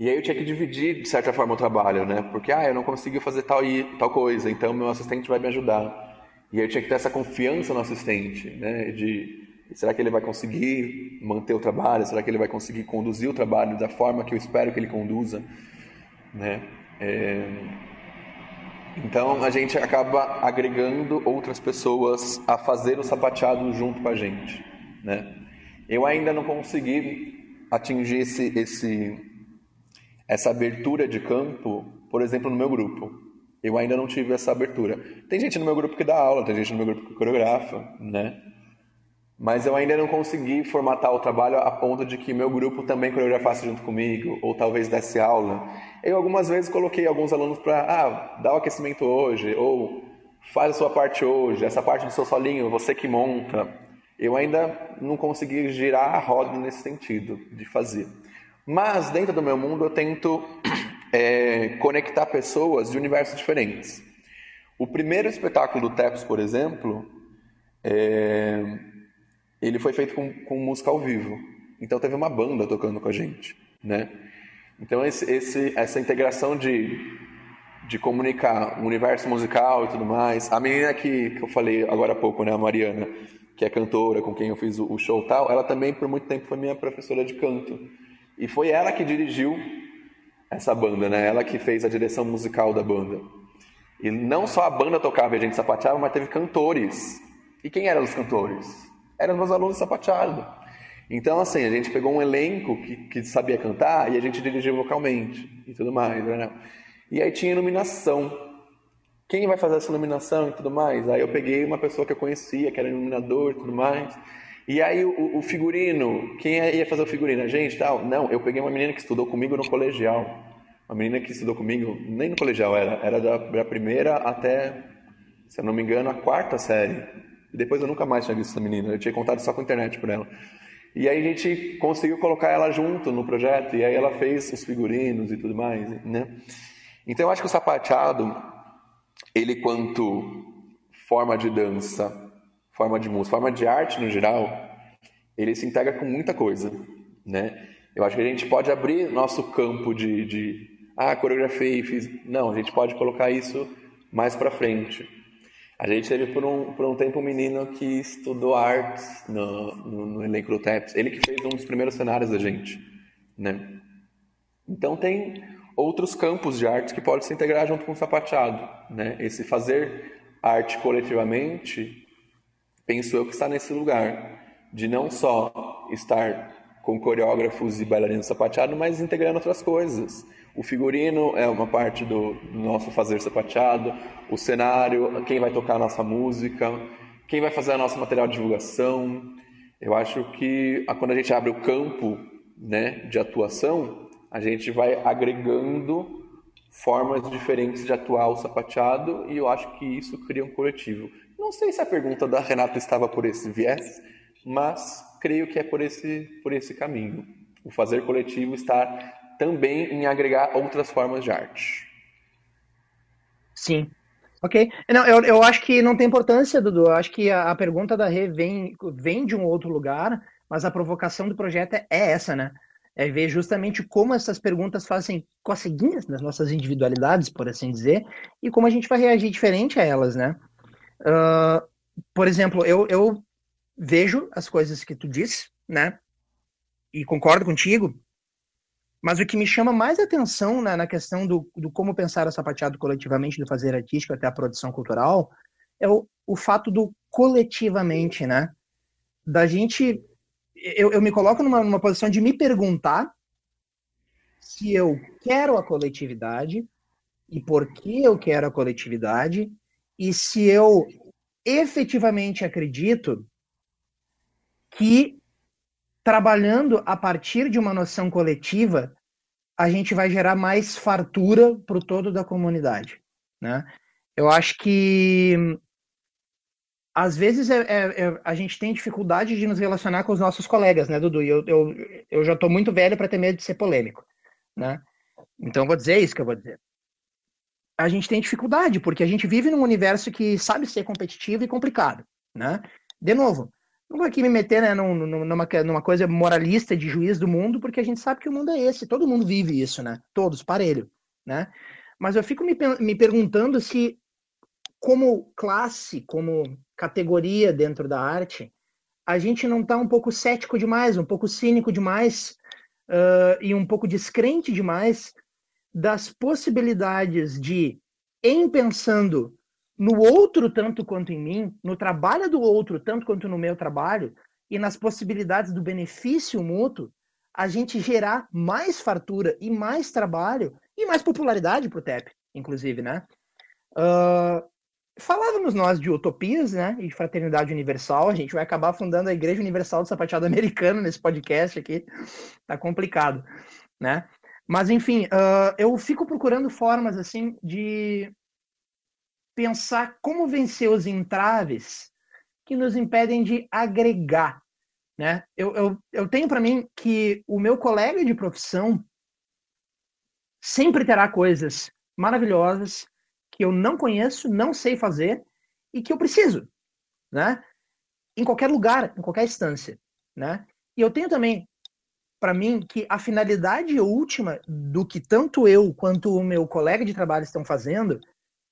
E aí eu tinha que dividir, de certa forma, o trabalho, né? Porque, eu não consegui fazer tal coisa, então meu assistente vai me ajudar. E aí eu tinha que ter essa confiança no assistente, né? De, será que ele vai conseguir manter o trabalho? Será que ele vai conseguir conduzir o trabalho da forma que eu espero que ele conduza, né? Então a gente acaba agregando outras pessoas a fazer o sapateado junto com a gente, né? Eu ainda não consegui atingir essa abertura de campo, por exemplo, no meu grupo. Eu ainda não tive essa abertura. Tem gente no meu grupo que dá aula, tem gente no meu grupo que coreografa, né? Mas eu ainda não consegui formatar o trabalho a ponto de que meu grupo também coreografasse junto comigo, ou talvez desse aula. Eu algumas vezes coloquei alguns alunos para dá o aquecimento hoje, ou faz a sua parte hoje, essa parte do seu solinho, você que monta. Eu ainda não consegui girar a roda nesse sentido de fazer. Mas dentro do meu mundo eu tento conectar pessoas de universos diferentes. O primeiro espetáculo do Tapz, por exemplo, ele foi feito com música ao vivo. Então teve uma banda tocando com a gente, né? Então essa integração de comunicar o universo musical e tudo mais. A menina que eu falei agora há pouco, né? A Mariana, que é cantora, com quem eu fiz o show e tal, ela também por muito tempo foi minha professora de canto. E foi ela que dirigiu essa banda, né? Ela que fez a direção musical da banda. E não só a banda tocava e a gente sapateava, mas teve cantores. E quem eram os cantores? Eram meus alunos sapateado. Então, assim, a gente pegou um elenco que sabia cantar e a gente dirigia vocalmente e tudo mais, né? E aí tinha iluminação. Quem vai fazer essa iluminação e tudo mais? Aí eu peguei uma pessoa que eu conhecia, que era iluminador e tudo mais. E aí o figurino, quem ia fazer o figurino? A gente, tal? Não, eu peguei uma menina que estudou comigo no colegial. Uma menina que estudou comigo, nem no colegial era da primeira até, se eu não me engano, a quarta série. E depois eu nunca mais tinha visto essa menina, eu tinha contado só com a internet por ela. E aí a gente conseguiu colocar ela junto no projeto, e aí ela fez os figurinos e tudo mais, né? Então eu acho que o sapateado, ele quanto forma de dança, forma de música, forma de arte no geral, ele se integra com muita coisa, né? Eu acho que a gente pode abrir nosso campo de coreografei, fiz... Não, a gente pode colocar isso mais pra frente. A gente teve por um tempo um menino que estudou artes no elenco do Tapz. Ele que fez um dos primeiros cenários da gente, né? Então tem outros campos de arte que podem se integrar junto com o sapateado, né? Esse fazer arte coletivamente, penso eu que está nesse lugar. De não só estar com coreógrafos e bailarinos sapateado, mas integrando outras coisas. O figurino é uma parte do nosso fazer sapateado, o cenário, quem vai tocar a nossa música, quem vai fazer o nosso material de divulgação. Eu acho que quando a gente abre o campo, né, de atuação, a gente vai agregando formas diferentes de atuar o sapateado e eu acho que isso cria um coletivo. Não sei se a pergunta da Renata estava por esse viés, mas creio que é por esse caminho. O fazer coletivo estar também em agregar outras formas de arte. Sim. Ok. Não, eu acho que não tem importância, Dudu. Eu acho que a pergunta da Rê vem de um outro lugar, mas a provocação do projeto é essa, né? É ver justamente como essas perguntas fazem coceguinhas nas nossas individualidades, por assim dizer, e como a gente vai reagir diferente a elas, né? Por exemplo, eu vejo as coisas que tu disse, né? E concordo contigo, mas o que me chama mais atenção na questão do como pensar o sapateado coletivamente, do fazer artístico até a produção cultural, é o fato do coletivamente, né? Da gente... Eu me coloco numa posição de me perguntar se eu quero a coletividade e por que eu quero a coletividade e se eu efetivamente acredito que trabalhando a partir de uma noção coletiva, a gente vai gerar mais fartura para o todo da comunidade, né? Eu acho que às vezes a gente tem dificuldade de nos relacionar com os nossos colegas, né, Dudu? E eu já estou muito velho para ter medo de ser polêmico, né? Então vou dizer isso que eu vou dizer. A gente tem dificuldade, porque a gente vive num universo que sabe ser competitivo e complicado, né? De novo, não vou aqui me meter, né, numa coisa moralista de juiz do mundo, porque a gente sabe que o mundo é esse, todo mundo vive isso, né? Todos, parelho, né? Mas eu fico me perguntando se, como classe, como categoria dentro da arte, a gente não está um pouco cético demais, um pouco cínico demais e um pouco descrente demais das possibilidades de, em pensando no outro tanto quanto em mim, no trabalho do outro tanto quanto no meu trabalho, e nas possibilidades do benefício mútuo, a gente gerar mais fartura e mais trabalho e mais popularidade para o TAP, inclusive, né? Falávamos nós de utopias, né, e de fraternidade universal. A gente vai acabar fundando a Igreja Universal do Sapateado Americano nesse podcast aqui. Tá complicado, né? Mas, enfim, eu fico procurando formas, assim, de pensar como vencer os entraves que nos impedem de agregar, né? Eu tenho para mim que o meu colega de profissão sempre terá coisas maravilhosas que eu não conheço, não sei fazer e que eu preciso, né? Em qualquer lugar, em qualquer instância, né? E eu tenho também para mim que a finalidade última do que tanto eu quanto o meu colega de trabalho estão fazendo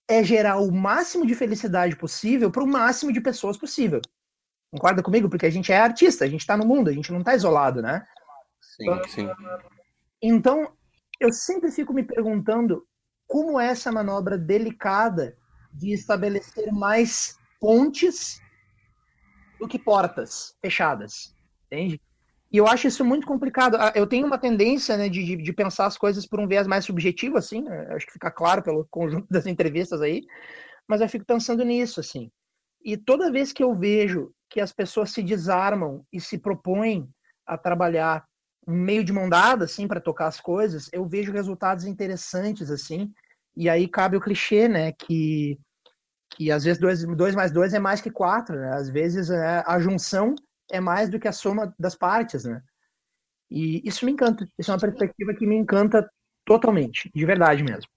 é gerar o máximo de felicidade possível para o máximo de pessoas possível. Concorda comigo? Porque a gente é artista, a gente está no mundo, a gente não está isolado, né? Sim. Então, eu sempre fico me perguntando como é essa manobra delicada de estabelecer mais pontes do que portas fechadas, entende? E eu acho isso muito complicado. Eu tenho uma tendência, né, de pensar as coisas por um viés mais subjetivo, assim, né? Acho que fica claro pelo conjunto das entrevistas aí, mas eu fico pensando nisso, assim. E toda vez que eu vejo que as pessoas se desarmam e se propõem a trabalhar meio de mão dada, assim, para tocar as coisas, eu vejo resultados interessantes, assim, e aí cabe o clichê, né, que às vezes 2 mais 2 é mais que 4, né? Às vezes a junção é mais do que a soma das partes, né? E isso me encanta. Isso é uma perspectiva que me encanta totalmente, de verdade mesmo.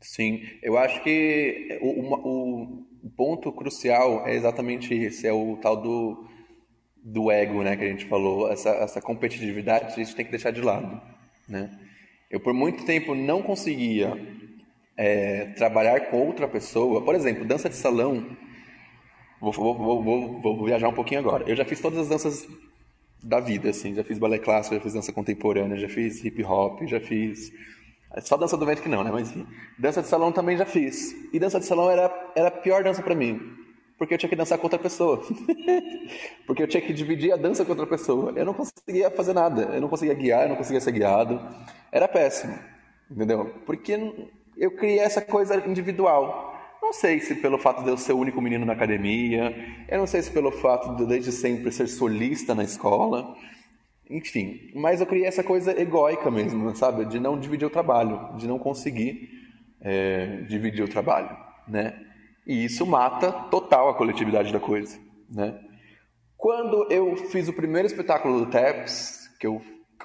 Sim, eu acho que o ponto crucial é exatamente esse, é o tal do ego, né, que a gente falou, essa competitividade a gente tem que deixar de lado, né? Eu por muito tempo não conseguia trabalhar com outra pessoa, por exemplo, dança de salão. Vou viajar um pouquinho agora. Eu já fiz todas as danças da vida, assim. Já fiz balé clássico, já fiz dança contemporânea, já fiz hip hop, já fiz... Só dança do ventre que não, né? Mas enfim. Dança de salão também já fiz. E dança de salão era a pior dança pra mim. Porque eu tinha que dançar com outra pessoa. Porque eu tinha que dividir a dança com outra pessoa. Eu não conseguia fazer nada. Eu não conseguia guiar, eu não conseguia ser guiado. Era péssimo, entendeu? Porque eu criei essa coisa individual. Não sei se pelo fato de eu ser o único menino na academia, eu não sei se pelo fato de eu desde sempre ser solista na escola, enfim. Mas eu criei essa coisa egóica mesmo, sabe? De não dividir o trabalho, de não conseguir dividir o trabalho, né? E isso mata total a coletividade da coisa, né? Quando eu fiz o primeiro espetáculo do Tapz, que eu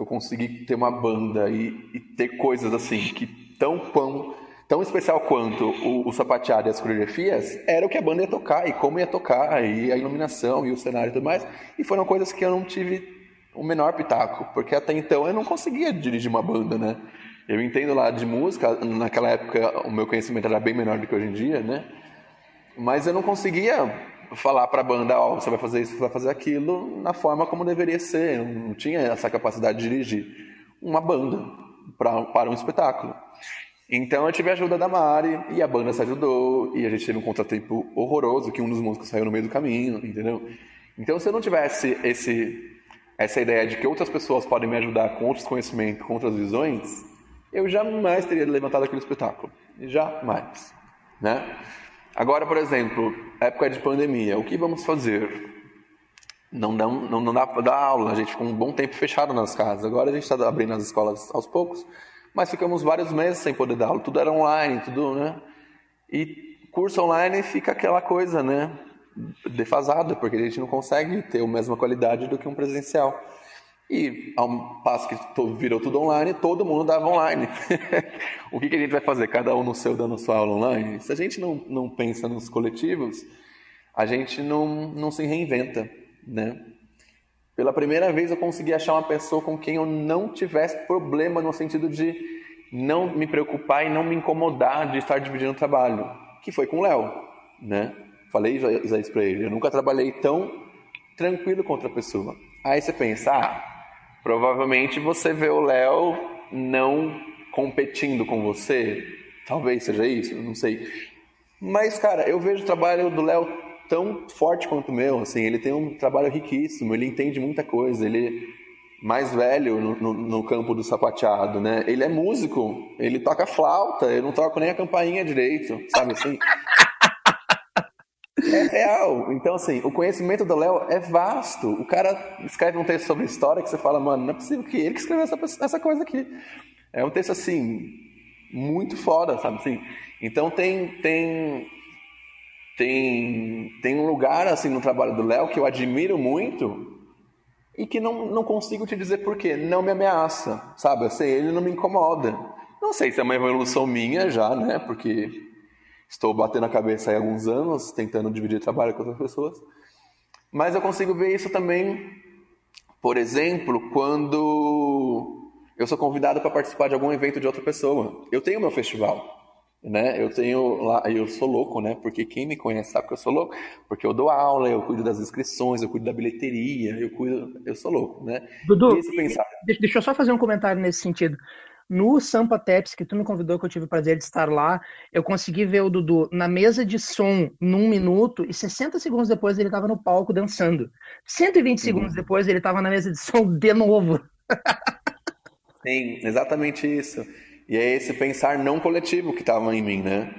consegui ter uma banda e ter coisas assim, que tão especial quanto o sapateado e as coreografias, era o que a banda ia tocar, e como ia tocar, e a iluminação, e o cenário e tudo mais, e foram coisas que eu não tive o menor pitaco, porque até então eu não conseguia dirigir uma banda, né? Eu entendo lá de música, naquela época o meu conhecimento era bem menor do que hoje em dia, né? Mas eu não conseguia falar para a banda, ó, você vai fazer isso, você vai fazer aquilo, na forma como deveria ser, eu não tinha essa capacidade de dirigir uma banda para um espetáculo. Então eu tive a ajuda da Mari, e a banda se ajudou, e a gente teve um contratempo horroroso, que um dos músicos saiu no meio do caminho, entendeu? Então se eu não tivesse essa ideia de que outras pessoas podem me ajudar com outros conhecimentos, com outras visões, eu jamais teria levantado aquele espetáculo. Jamais, né? Agora, por exemplo, época de pandemia, o que vamos fazer? não dá para dar aula, a gente ficou um bom tempo fechado nas casas. Agora a gente está abrindo as escolas aos poucos, mas ficamos vários meses sem poder dar aula, tudo era online, tudo, né? E curso online fica aquela coisa, né, defasada, porque a gente não consegue ter a mesma qualidade do que um presencial. E ao passo que virou tudo online, todo mundo dava online. O que a gente vai fazer? Cada um no seu dando sua aula online? Se a gente não pensa nos coletivos, a gente não se reinventa, né? Pela primeira vez eu consegui achar uma pessoa com quem eu não tivesse problema, no sentido de não me preocupar e não me incomodar de estar dividindo o trabalho, que foi com o Léo, né? Falei já isso pra ele, eu nunca trabalhei tão tranquilo com outra pessoa. Aí você pensa, provavelmente você vê o Léo não competindo com você, talvez seja isso, não sei. Mas, cara, eu vejo o trabalho do Léo tão forte quanto o meu, assim, ele tem um trabalho riquíssimo, ele entende muita coisa, ele é mais velho no campo do sapateado, né? Ele é músico, ele toca flauta, eu não toco nem a campainha direito, sabe assim? É real. Então, assim, o conhecimento do Léo é vasto. O cara escreve um texto sobre história que você fala, mano, não é possível que ele que escreveu essa coisa aqui. É um texto, assim, muito foda, sabe? Assim, então tem um lugar, assim, no trabalho do Léo que eu admiro muito e que não consigo te dizer por quê. Não me ameaça, sabe? Assim, ele não me incomoda. Não sei se é uma evolução minha já, né? Porque... estou batendo a cabeça aí há alguns anos, tentando dividir trabalho com outras pessoas. Mas eu consigo ver isso também, por exemplo, quando eu sou convidado para participar de algum evento de outra pessoa. Eu tenho meu festival, né? Eu tenho lá, eu sou louco, né? Porque quem me conhece sabe que eu sou louco. Porque eu dou aula, eu cuido das inscrições, eu cuido da bilheteria, eu sou louco, né? Dudu, deixa eu só fazer um comentário nesse sentido. No Sampa Taps, que tu me convidou, que eu tive o prazer de estar lá, eu consegui ver o Dudu na mesa de som num minuto e 60 segundos depois ele estava no palco dançando. 120 segundos depois ele estava na mesa de som de novo. Sim, exatamente isso. E é esse pensar não coletivo que estava em mim, né?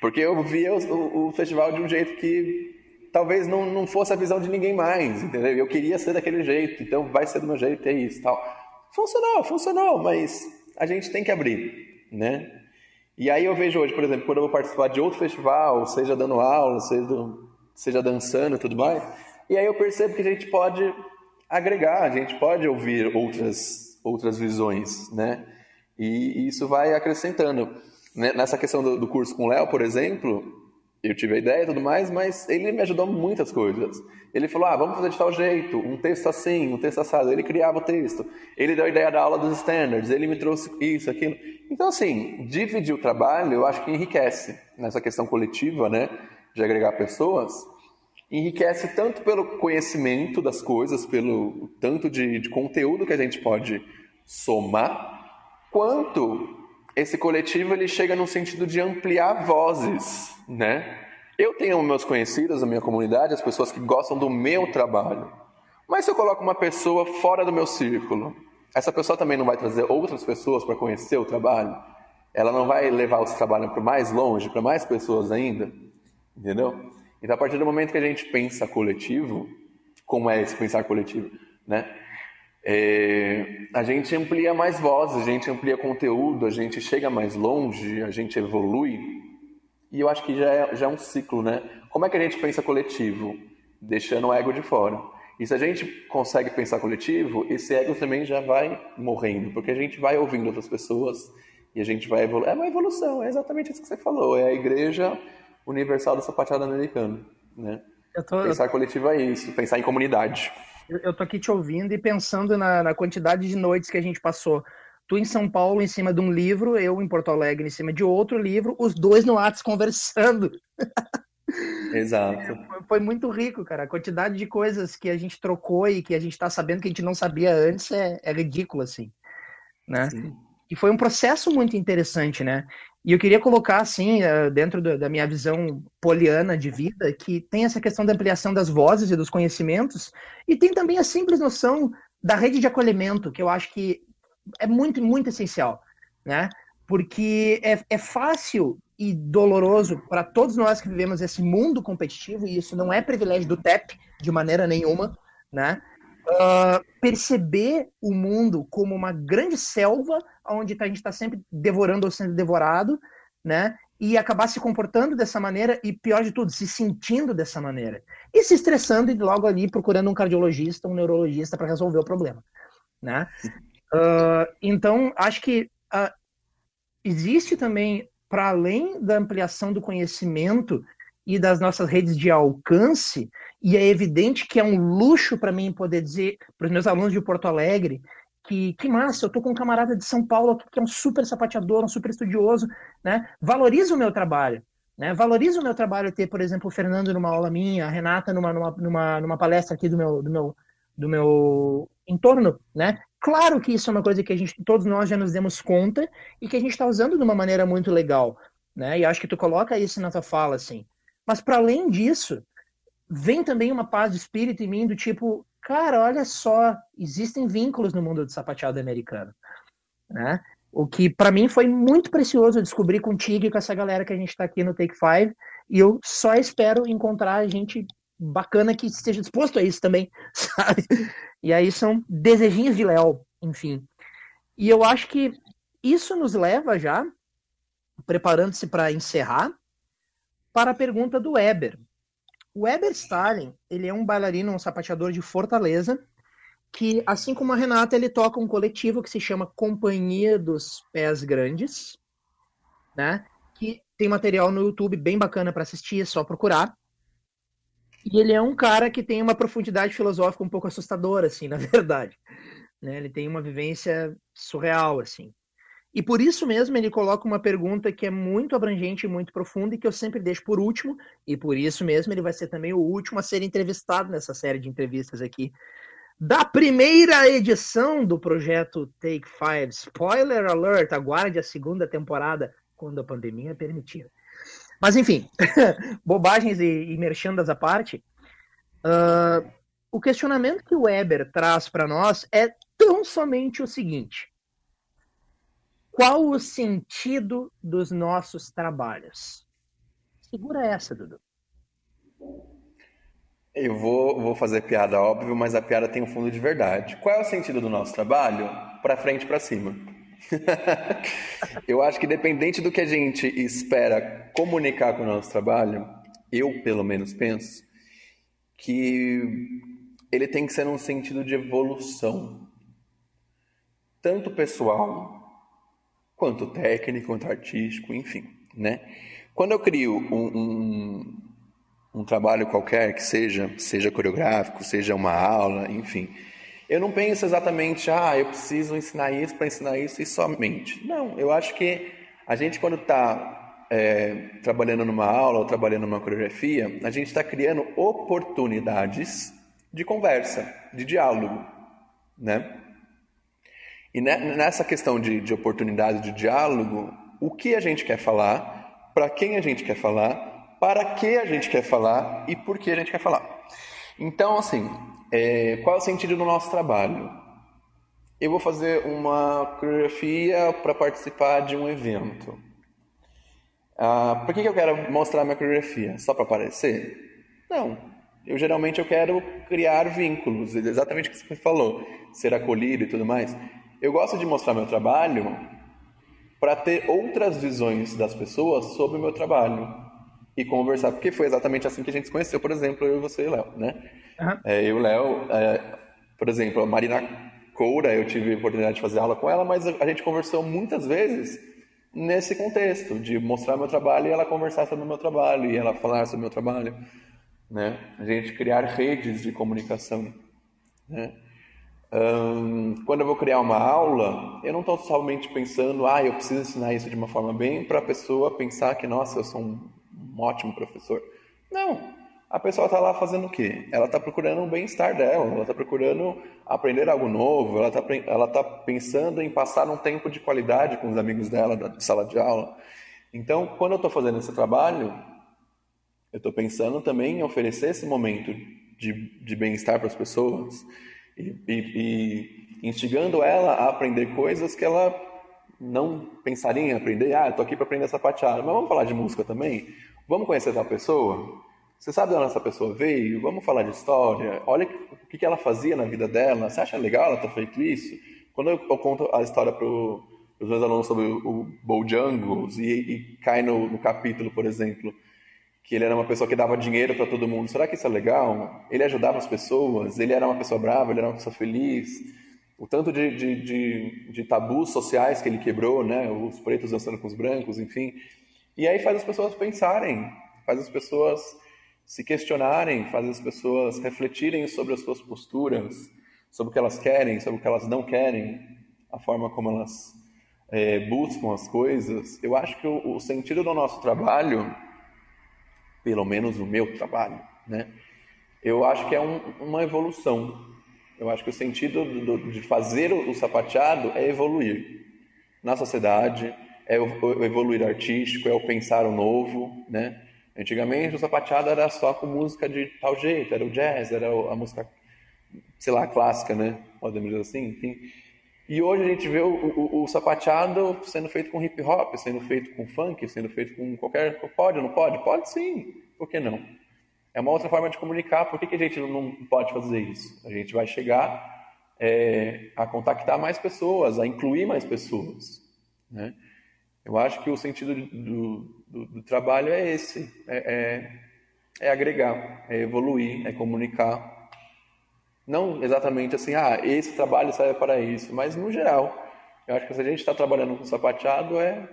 Porque eu via o festival de um jeito que talvez não fosse a visão de ninguém mais, entendeu? Eu queria ser daquele jeito, então vai ser do meu jeito, é isso, tal. Funcionou, mas a gente tem que abrir, né? E aí eu vejo hoje, por exemplo, quando eu vou participar de outro festival, seja dando aula, seja dançando e tudo mais, e aí eu percebo que a gente pode agregar, a gente pode ouvir outras visões, né? E isso vai acrescentando. Nessa questão do curso com o Léo, por exemplo, eu tive a ideia e tudo mais, mas ele me ajudou muitas coisas. Ele falou, vamos fazer de tal jeito, um texto assim, um texto assado. Ele criava o texto, ele deu a ideia da aula dos standards, ele me trouxe isso, aquilo. Então, assim, dividir o trabalho, eu acho que enriquece. Nessa questão coletiva, né, de agregar pessoas, enriquece tanto pelo conhecimento das coisas, pelo tanto de conteúdo que a gente pode somar, quanto... esse coletivo, ele chega no sentido de ampliar vozes, né? Eu tenho meus conhecidos, a minha comunidade, as pessoas que gostam do meu trabalho. Mas se eu coloco uma pessoa fora do meu círculo, essa pessoa também não vai trazer outras pessoas para conhecer o trabalho? Ela não vai levar esse trabalho para mais longe, para mais pessoas ainda? Entendeu? Então, a partir do momento que a gente pensa coletivo, como é esse pensar coletivo, né? A gente amplia mais vozes, a gente amplia conteúdo, a gente chega mais longe, a gente evolui. E eu acho que já é um ciclo, né? Como é que a gente pensa coletivo? Deixando o ego de fora. E se a gente consegue pensar coletivo, esse ego também já vai morrendo, porque a gente vai ouvindo outras pessoas e a gente vai evoluindo. É uma evolução, é exatamente isso que você falou. É a Igreja Universal do Sapateado Americano, né? Pensar coletivo é isso, pensar em comunidade. Eu tô aqui te ouvindo e pensando na quantidade de noites que a gente passou. Tu em São Paulo em cima de um livro, eu em Porto Alegre em cima de outro livro, os dois no Whats conversando. Exato. Foi muito rico, cara. A quantidade de coisas que a gente trocou e que a gente tá sabendo que a gente não sabia antes é ridículo, assim, né? Sim. E foi um processo muito interessante, né? E eu queria colocar, assim, dentro da minha visão poliana de vida, que tem essa questão da ampliação das vozes e dos conhecimentos, e tem também a simples noção da rede de acolhimento, que eu acho que é muito, muito essencial, né? Porque é fácil e doloroso para todos nós que vivemos esse mundo competitivo, e isso não é privilégio do TAP de maneira nenhuma, né? Perceber o mundo como uma grande selva onde a gente está sempre devorando ou sendo devorado, né? E acabar se comportando dessa maneira e, pior de tudo, se sentindo dessa maneira. E se estressando e logo ali procurando um cardiologista, um neurologista para resolver o problema, né? Então, acho que existe também, para além da ampliação do conhecimento e das nossas redes de alcance, e é evidente que é um luxo para mim poder dizer para os meus alunos de Porto Alegre que massa, eu estou com um camarada de São Paulo aqui, que é um super sapateador, um super estudioso, né? Valoriza o meu trabalho, né? Valoriza o meu trabalho ter, por exemplo, o Fernando numa aula minha, a Renata numa palestra aqui do meu entorno, né? Claro que isso é uma coisa que todos nós já nos demos conta e que a gente está usando de uma maneira muito legal, né? E acho que tu coloca isso na tua fala, assim. Mas para além disso, vem também uma paz de espírito em mim do tipo, cara, olha só, existem vínculos no mundo do sapateado americano, né? O que para mim foi muito precioso descobrir contigo e com essa galera que a gente está aqui no Take Five, e eu só espero encontrar gente bacana que esteja disposto a isso também, sabe? E aí são desejinhos de Léo, enfim. E eu acho que isso nos leva já, preparando-se para encerrar, para a pergunta do Héber. O Héber Stalin, ele é um bailarino, um sapateador de Fortaleza, que, assim como a Renata, ele toca um coletivo que se chama Companhia dos Pés Grandes, né? Que tem material no YouTube bem bacana para assistir, é só procurar. E ele é um cara que tem uma profundidade filosófica um pouco assustadora, assim, na verdade, né? Ele tem uma vivência surreal, assim. E por isso mesmo ele coloca uma pergunta que é muito abrangente e muito profunda e que eu sempre deixo por último, e por isso mesmo ele vai ser também o último a ser entrevistado nessa série de entrevistas aqui da primeira edição do projeto Take Five. Spoiler alert, aguarde a segunda temporada, quando a pandemia permitir. Mas enfim, bobagens e merchandas à parte, o questionamento que o Héber traz para nós é tão somente o seguinte: qual o sentido dos nossos trabalhos? Segura essa, Dudu. Eu vou fazer piada, óbvio, mas a piada tem um fundo de verdade. Qual é o sentido do nosso trabalho? Para frente, para cima. Eu acho que, dependente do que a gente espera comunicar com o nosso trabalho, eu pelo menos penso que ele tem que ser um sentido de evolução, tanto pessoal quanto técnico, quanto artístico, enfim, né? Quando eu crio um trabalho qualquer, que seja coreográfico, seja uma aula, enfim, eu não penso exatamente, eu preciso ensinar isso para ensinar isso e somente. Não, eu acho que a gente, quando está trabalhando numa aula ou trabalhando numa coreografia, a gente está criando oportunidades de conversa, de diálogo, né? E nessa questão de oportunidade de diálogo, o que a gente quer falar, para quem a gente quer falar, para que a gente quer falar e por que a gente quer falar. Então, assim, qual é o sentido do nosso trabalho? Eu vou fazer uma coreografia para participar de um evento. Por que eu quero mostrar minha coreografia? Só para aparecer? Não. Eu quero criar vínculos, exatamente o que você falou, ser acolhido e tudo mais. Eu gosto de mostrar meu trabalho para ter outras visões das pessoas sobre o meu trabalho e conversar, porque foi exatamente assim que a gente se conheceu, por exemplo, eu, você e o Léo, né? Uhum. Eu e o Léo, por exemplo, a Marina Coura, eu tive a oportunidade de fazer aula com ela, mas a gente conversou muitas vezes nesse contexto, de mostrar meu trabalho e ela conversar sobre o meu trabalho, e ela falar sobre o meu trabalho, né? A gente criar redes de comunicação, né? Quando eu vou criar uma aula, eu não estou somente pensando, eu preciso ensinar isso de uma forma bem para a pessoa pensar que, nossa, eu sou um ótimo professor. Não, a pessoa está lá fazendo o quê? Ela está procurando o bem-estar dela, ela está procurando aprender algo novo, ela tá pensando em passar um tempo de qualidade com os amigos dela da sala de aula. Então, quando eu estou fazendo esse trabalho, eu estou pensando também em oferecer esse momento de bem-estar para as pessoas, e instigando ela a aprender coisas que ela não pensaria em aprender, ah, eu tô aqui para aprender a sapatear, mas vamos falar de música também? Vamos conhecer tal pessoa? Você sabe de onde essa pessoa veio? Vamos falar de história? Olha o que ela fazia na vida dela. Você acha legal ela ter feito isso? Quando eu conto a história para os meus alunos sobre o Bojangles e cai no capítulo, por exemplo, que ele era uma pessoa que dava dinheiro para todo mundo. Será que isso é legal? Ele ajudava as pessoas, ele era uma pessoa brava, ele era uma pessoa feliz. O tanto de tabus sociais que ele quebrou, né? Os pretos dançando com os brancos, enfim. E aí faz as pessoas pensarem, faz as pessoas se questionarem, faz as pessoas refletirem sobre as suas posturas, sobre o que elas querem, sobre o que elas não querem, a forma como elas buscam as coisas. Eu acho que o sentido do nosso trabalho, pelo menos o meu trabalho, né? Eu acho que é uma evolução. Eu acho que o sentido de fazer o sapateado é evoluir na sociedade, é o evoluir artístico, é o pensar o novo, né? Antigamente o sapateado era só com música de tal jeito, era o jazz, era a música, sei lá, clássica, né? Podemos dizer assim, enfim. E hoje a gente vê o sapateado sendo feito com hip hop, sendo feito com funk, sendo feito com qualquer... Pode ou não pode? Pode sim, por que não? É uma outra forma de comunicar, por que a gente não pode fazer isso? A gente vai chegar a contactar mais pessoas, a incluir mais pessoas, né? Eu acho que o sentido do trabalho é esse, é agregar, é evoluir, é comunicar. Não exatamente assim, ah, esse trabalho serve para isso, mas no geral, eu acho que se a gente está trabalhando com sapateado, é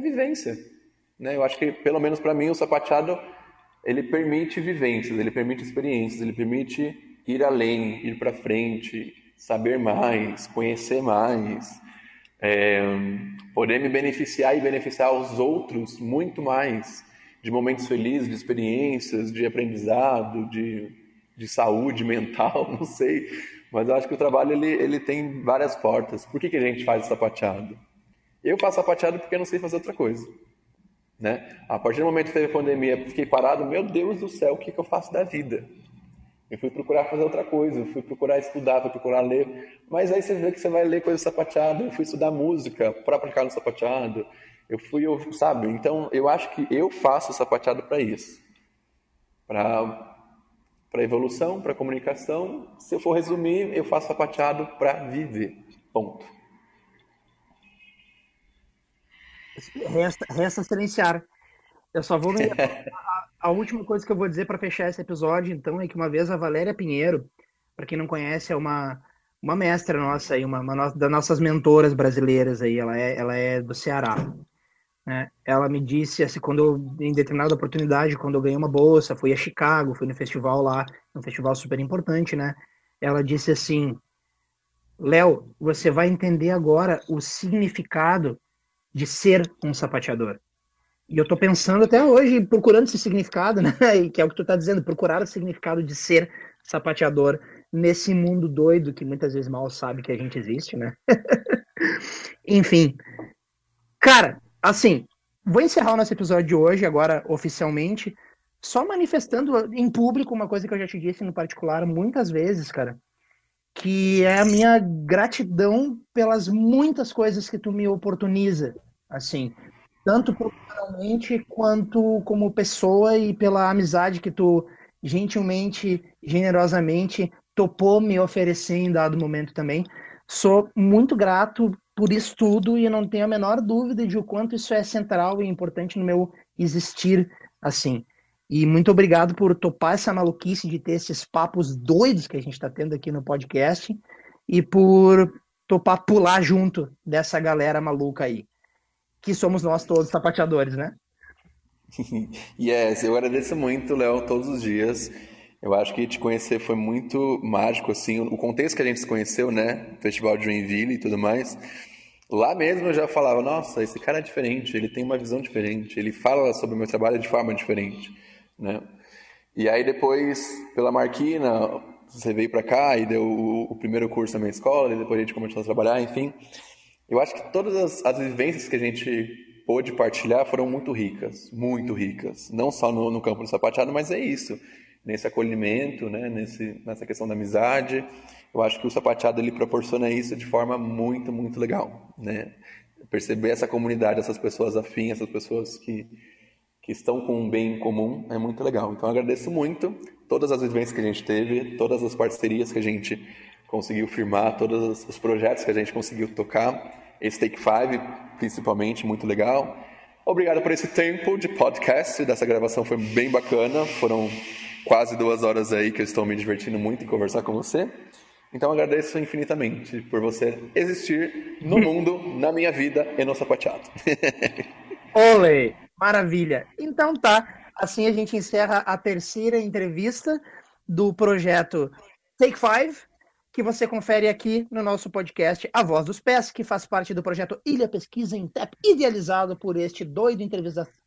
vivência, né? Eu acho que, pelo menos para mim, o sapateado, ele permite vivências, ele permite experiências, ele permite ir além, ir para frente, saber mais, conhecer mais, poder me beneficiar e beneficiar os outros muito mais, de momentos felizes, de experiências, de aprendizado, de saúde mental, não sei, mas eu acho que o trabalho ele tem várias portas. Por que a gente faz sapateado? Eu faço sapateado porque eu não sei fazer outra coisa, né? A partir do momento que teve a pandemia, eu fiquei parado, meu Deus do céu, o que eu faço da vida? Eu fui procurar fazer outra coisa, eu fui procurar estudar, fui procurar ler, mas aí você vê que você vai ler coisa sapateado, eu fui estudar música para aplicar no sapateado, sabe? Então, eu acho que eu faço sapateado para isso, para evolução, para comunicação. Se eu for resumir, eu faço sapateado para viver. Ponto. Resta silenciar. Eu só vou... a última coisa que eu vou dizer para fechar esse episódio, então, é que uma vez a Valéria Pinheiro, para quem não conhece, é uma mestra nossa, aí, uma das nossas mentoras brasileiras, aí, ela é do Ceará, né? Ela me disse assim, em determinada oportunidade, quando eu ganhei uma bolsa, fui a Chicago, fui no festival lá, um festival super importante, né? Ela disse assim: Léo, você vai entender agora o significado de ser um sapateador. E eu tô pensando até hoje, procurando esse significado, né? E que é o que tu tá dizendo, procurar o significado de ser sapateador nesse mundo doido que muitas vezes mal sabe que a gente existe, né? Enfim, cara, assim, vou encerrar o nosso episódio de hoje, agora oficialmente, só manifestando em público uma coisa que eu já te disse no particular muitas vezes, cara, que é a minha gratidão pelas muitas coisas que tu me oportuniza, assim, tanto profissionalmente quanto como pessoa e pela amizade que tu gentilmente, generosamente topou me oferecer em dado momento também. Sou muito grato por isso tudo e não tenho a menor dúvida de o quanto isso é central e importante no meu existir, assim. E muito obrigado por topar essa maluquice de ter esses papos doidos que a gente está tendo aqui no podcast e por topar pular junto dessa galera maluca aí, que somos nós todos sapateadores, né? Yes, eu agradeço muito, Léo, todos os dias. Eu acho que te conhecer foi muito mágico, assim, o contexto que a gente se conheceu, né, Festival de Joinville e tudo mais, lá mesmo eu já falava, nossa, esse cara é diferente, ele tem uma visão diferente, ele fala sobre o meu trabalho de forma diferente, né, e aí depois, pela Marquina, você veio pra cá e deu o primeiro curso na minha escola, e depois a gente começou a trabalhar, enfim, eu acho que todas as vivências que a gente pôde partilhar foram muito ricas, não só no campo do sapateado, mas é isso, nesse acolhimento, né? Nessa questão da amizade. Eu acho que o sapateado ele proporciona isso de forma muito, muito legal, né? perceber essa comunidade, essas pessoas afins, essas pessoas que estão com um bem em comum, é muito legal. Então, eu agradeço muito todas as vivências que a gente teve, todas as parcerias que a gente conseguiu firmar, todos os projetos que a gente conseguiu tocar, esse Take Five, principalmente, muito legal. Obrigado por esse tempo de podcast, dessa gravação foi bem bacana, foram quase 2 horas aí que eu estou me divertindo muito em conversar com você. Então, agradeço infinitamente por você existir no mundo, na minha vida e no sapateado. Olê! Maravilha! Então tá, assim a gente encerra a terceira entrevista do projeto Take Five, que você confere aqui no nosso podcast A Voz dos Pés, que faz parte do projeto Ilha Pesquisa em Tap, idealizado por este doido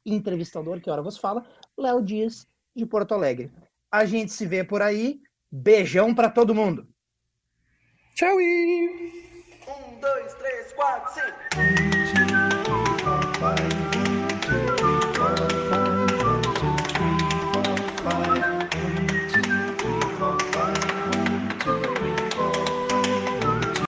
entrevistador, que ora vos fala, Léo Dias, de Porto Alegre. A gente se vê por aí. Beijão pra todo mundo! Tchau! 1, 2, 3, 4, 5.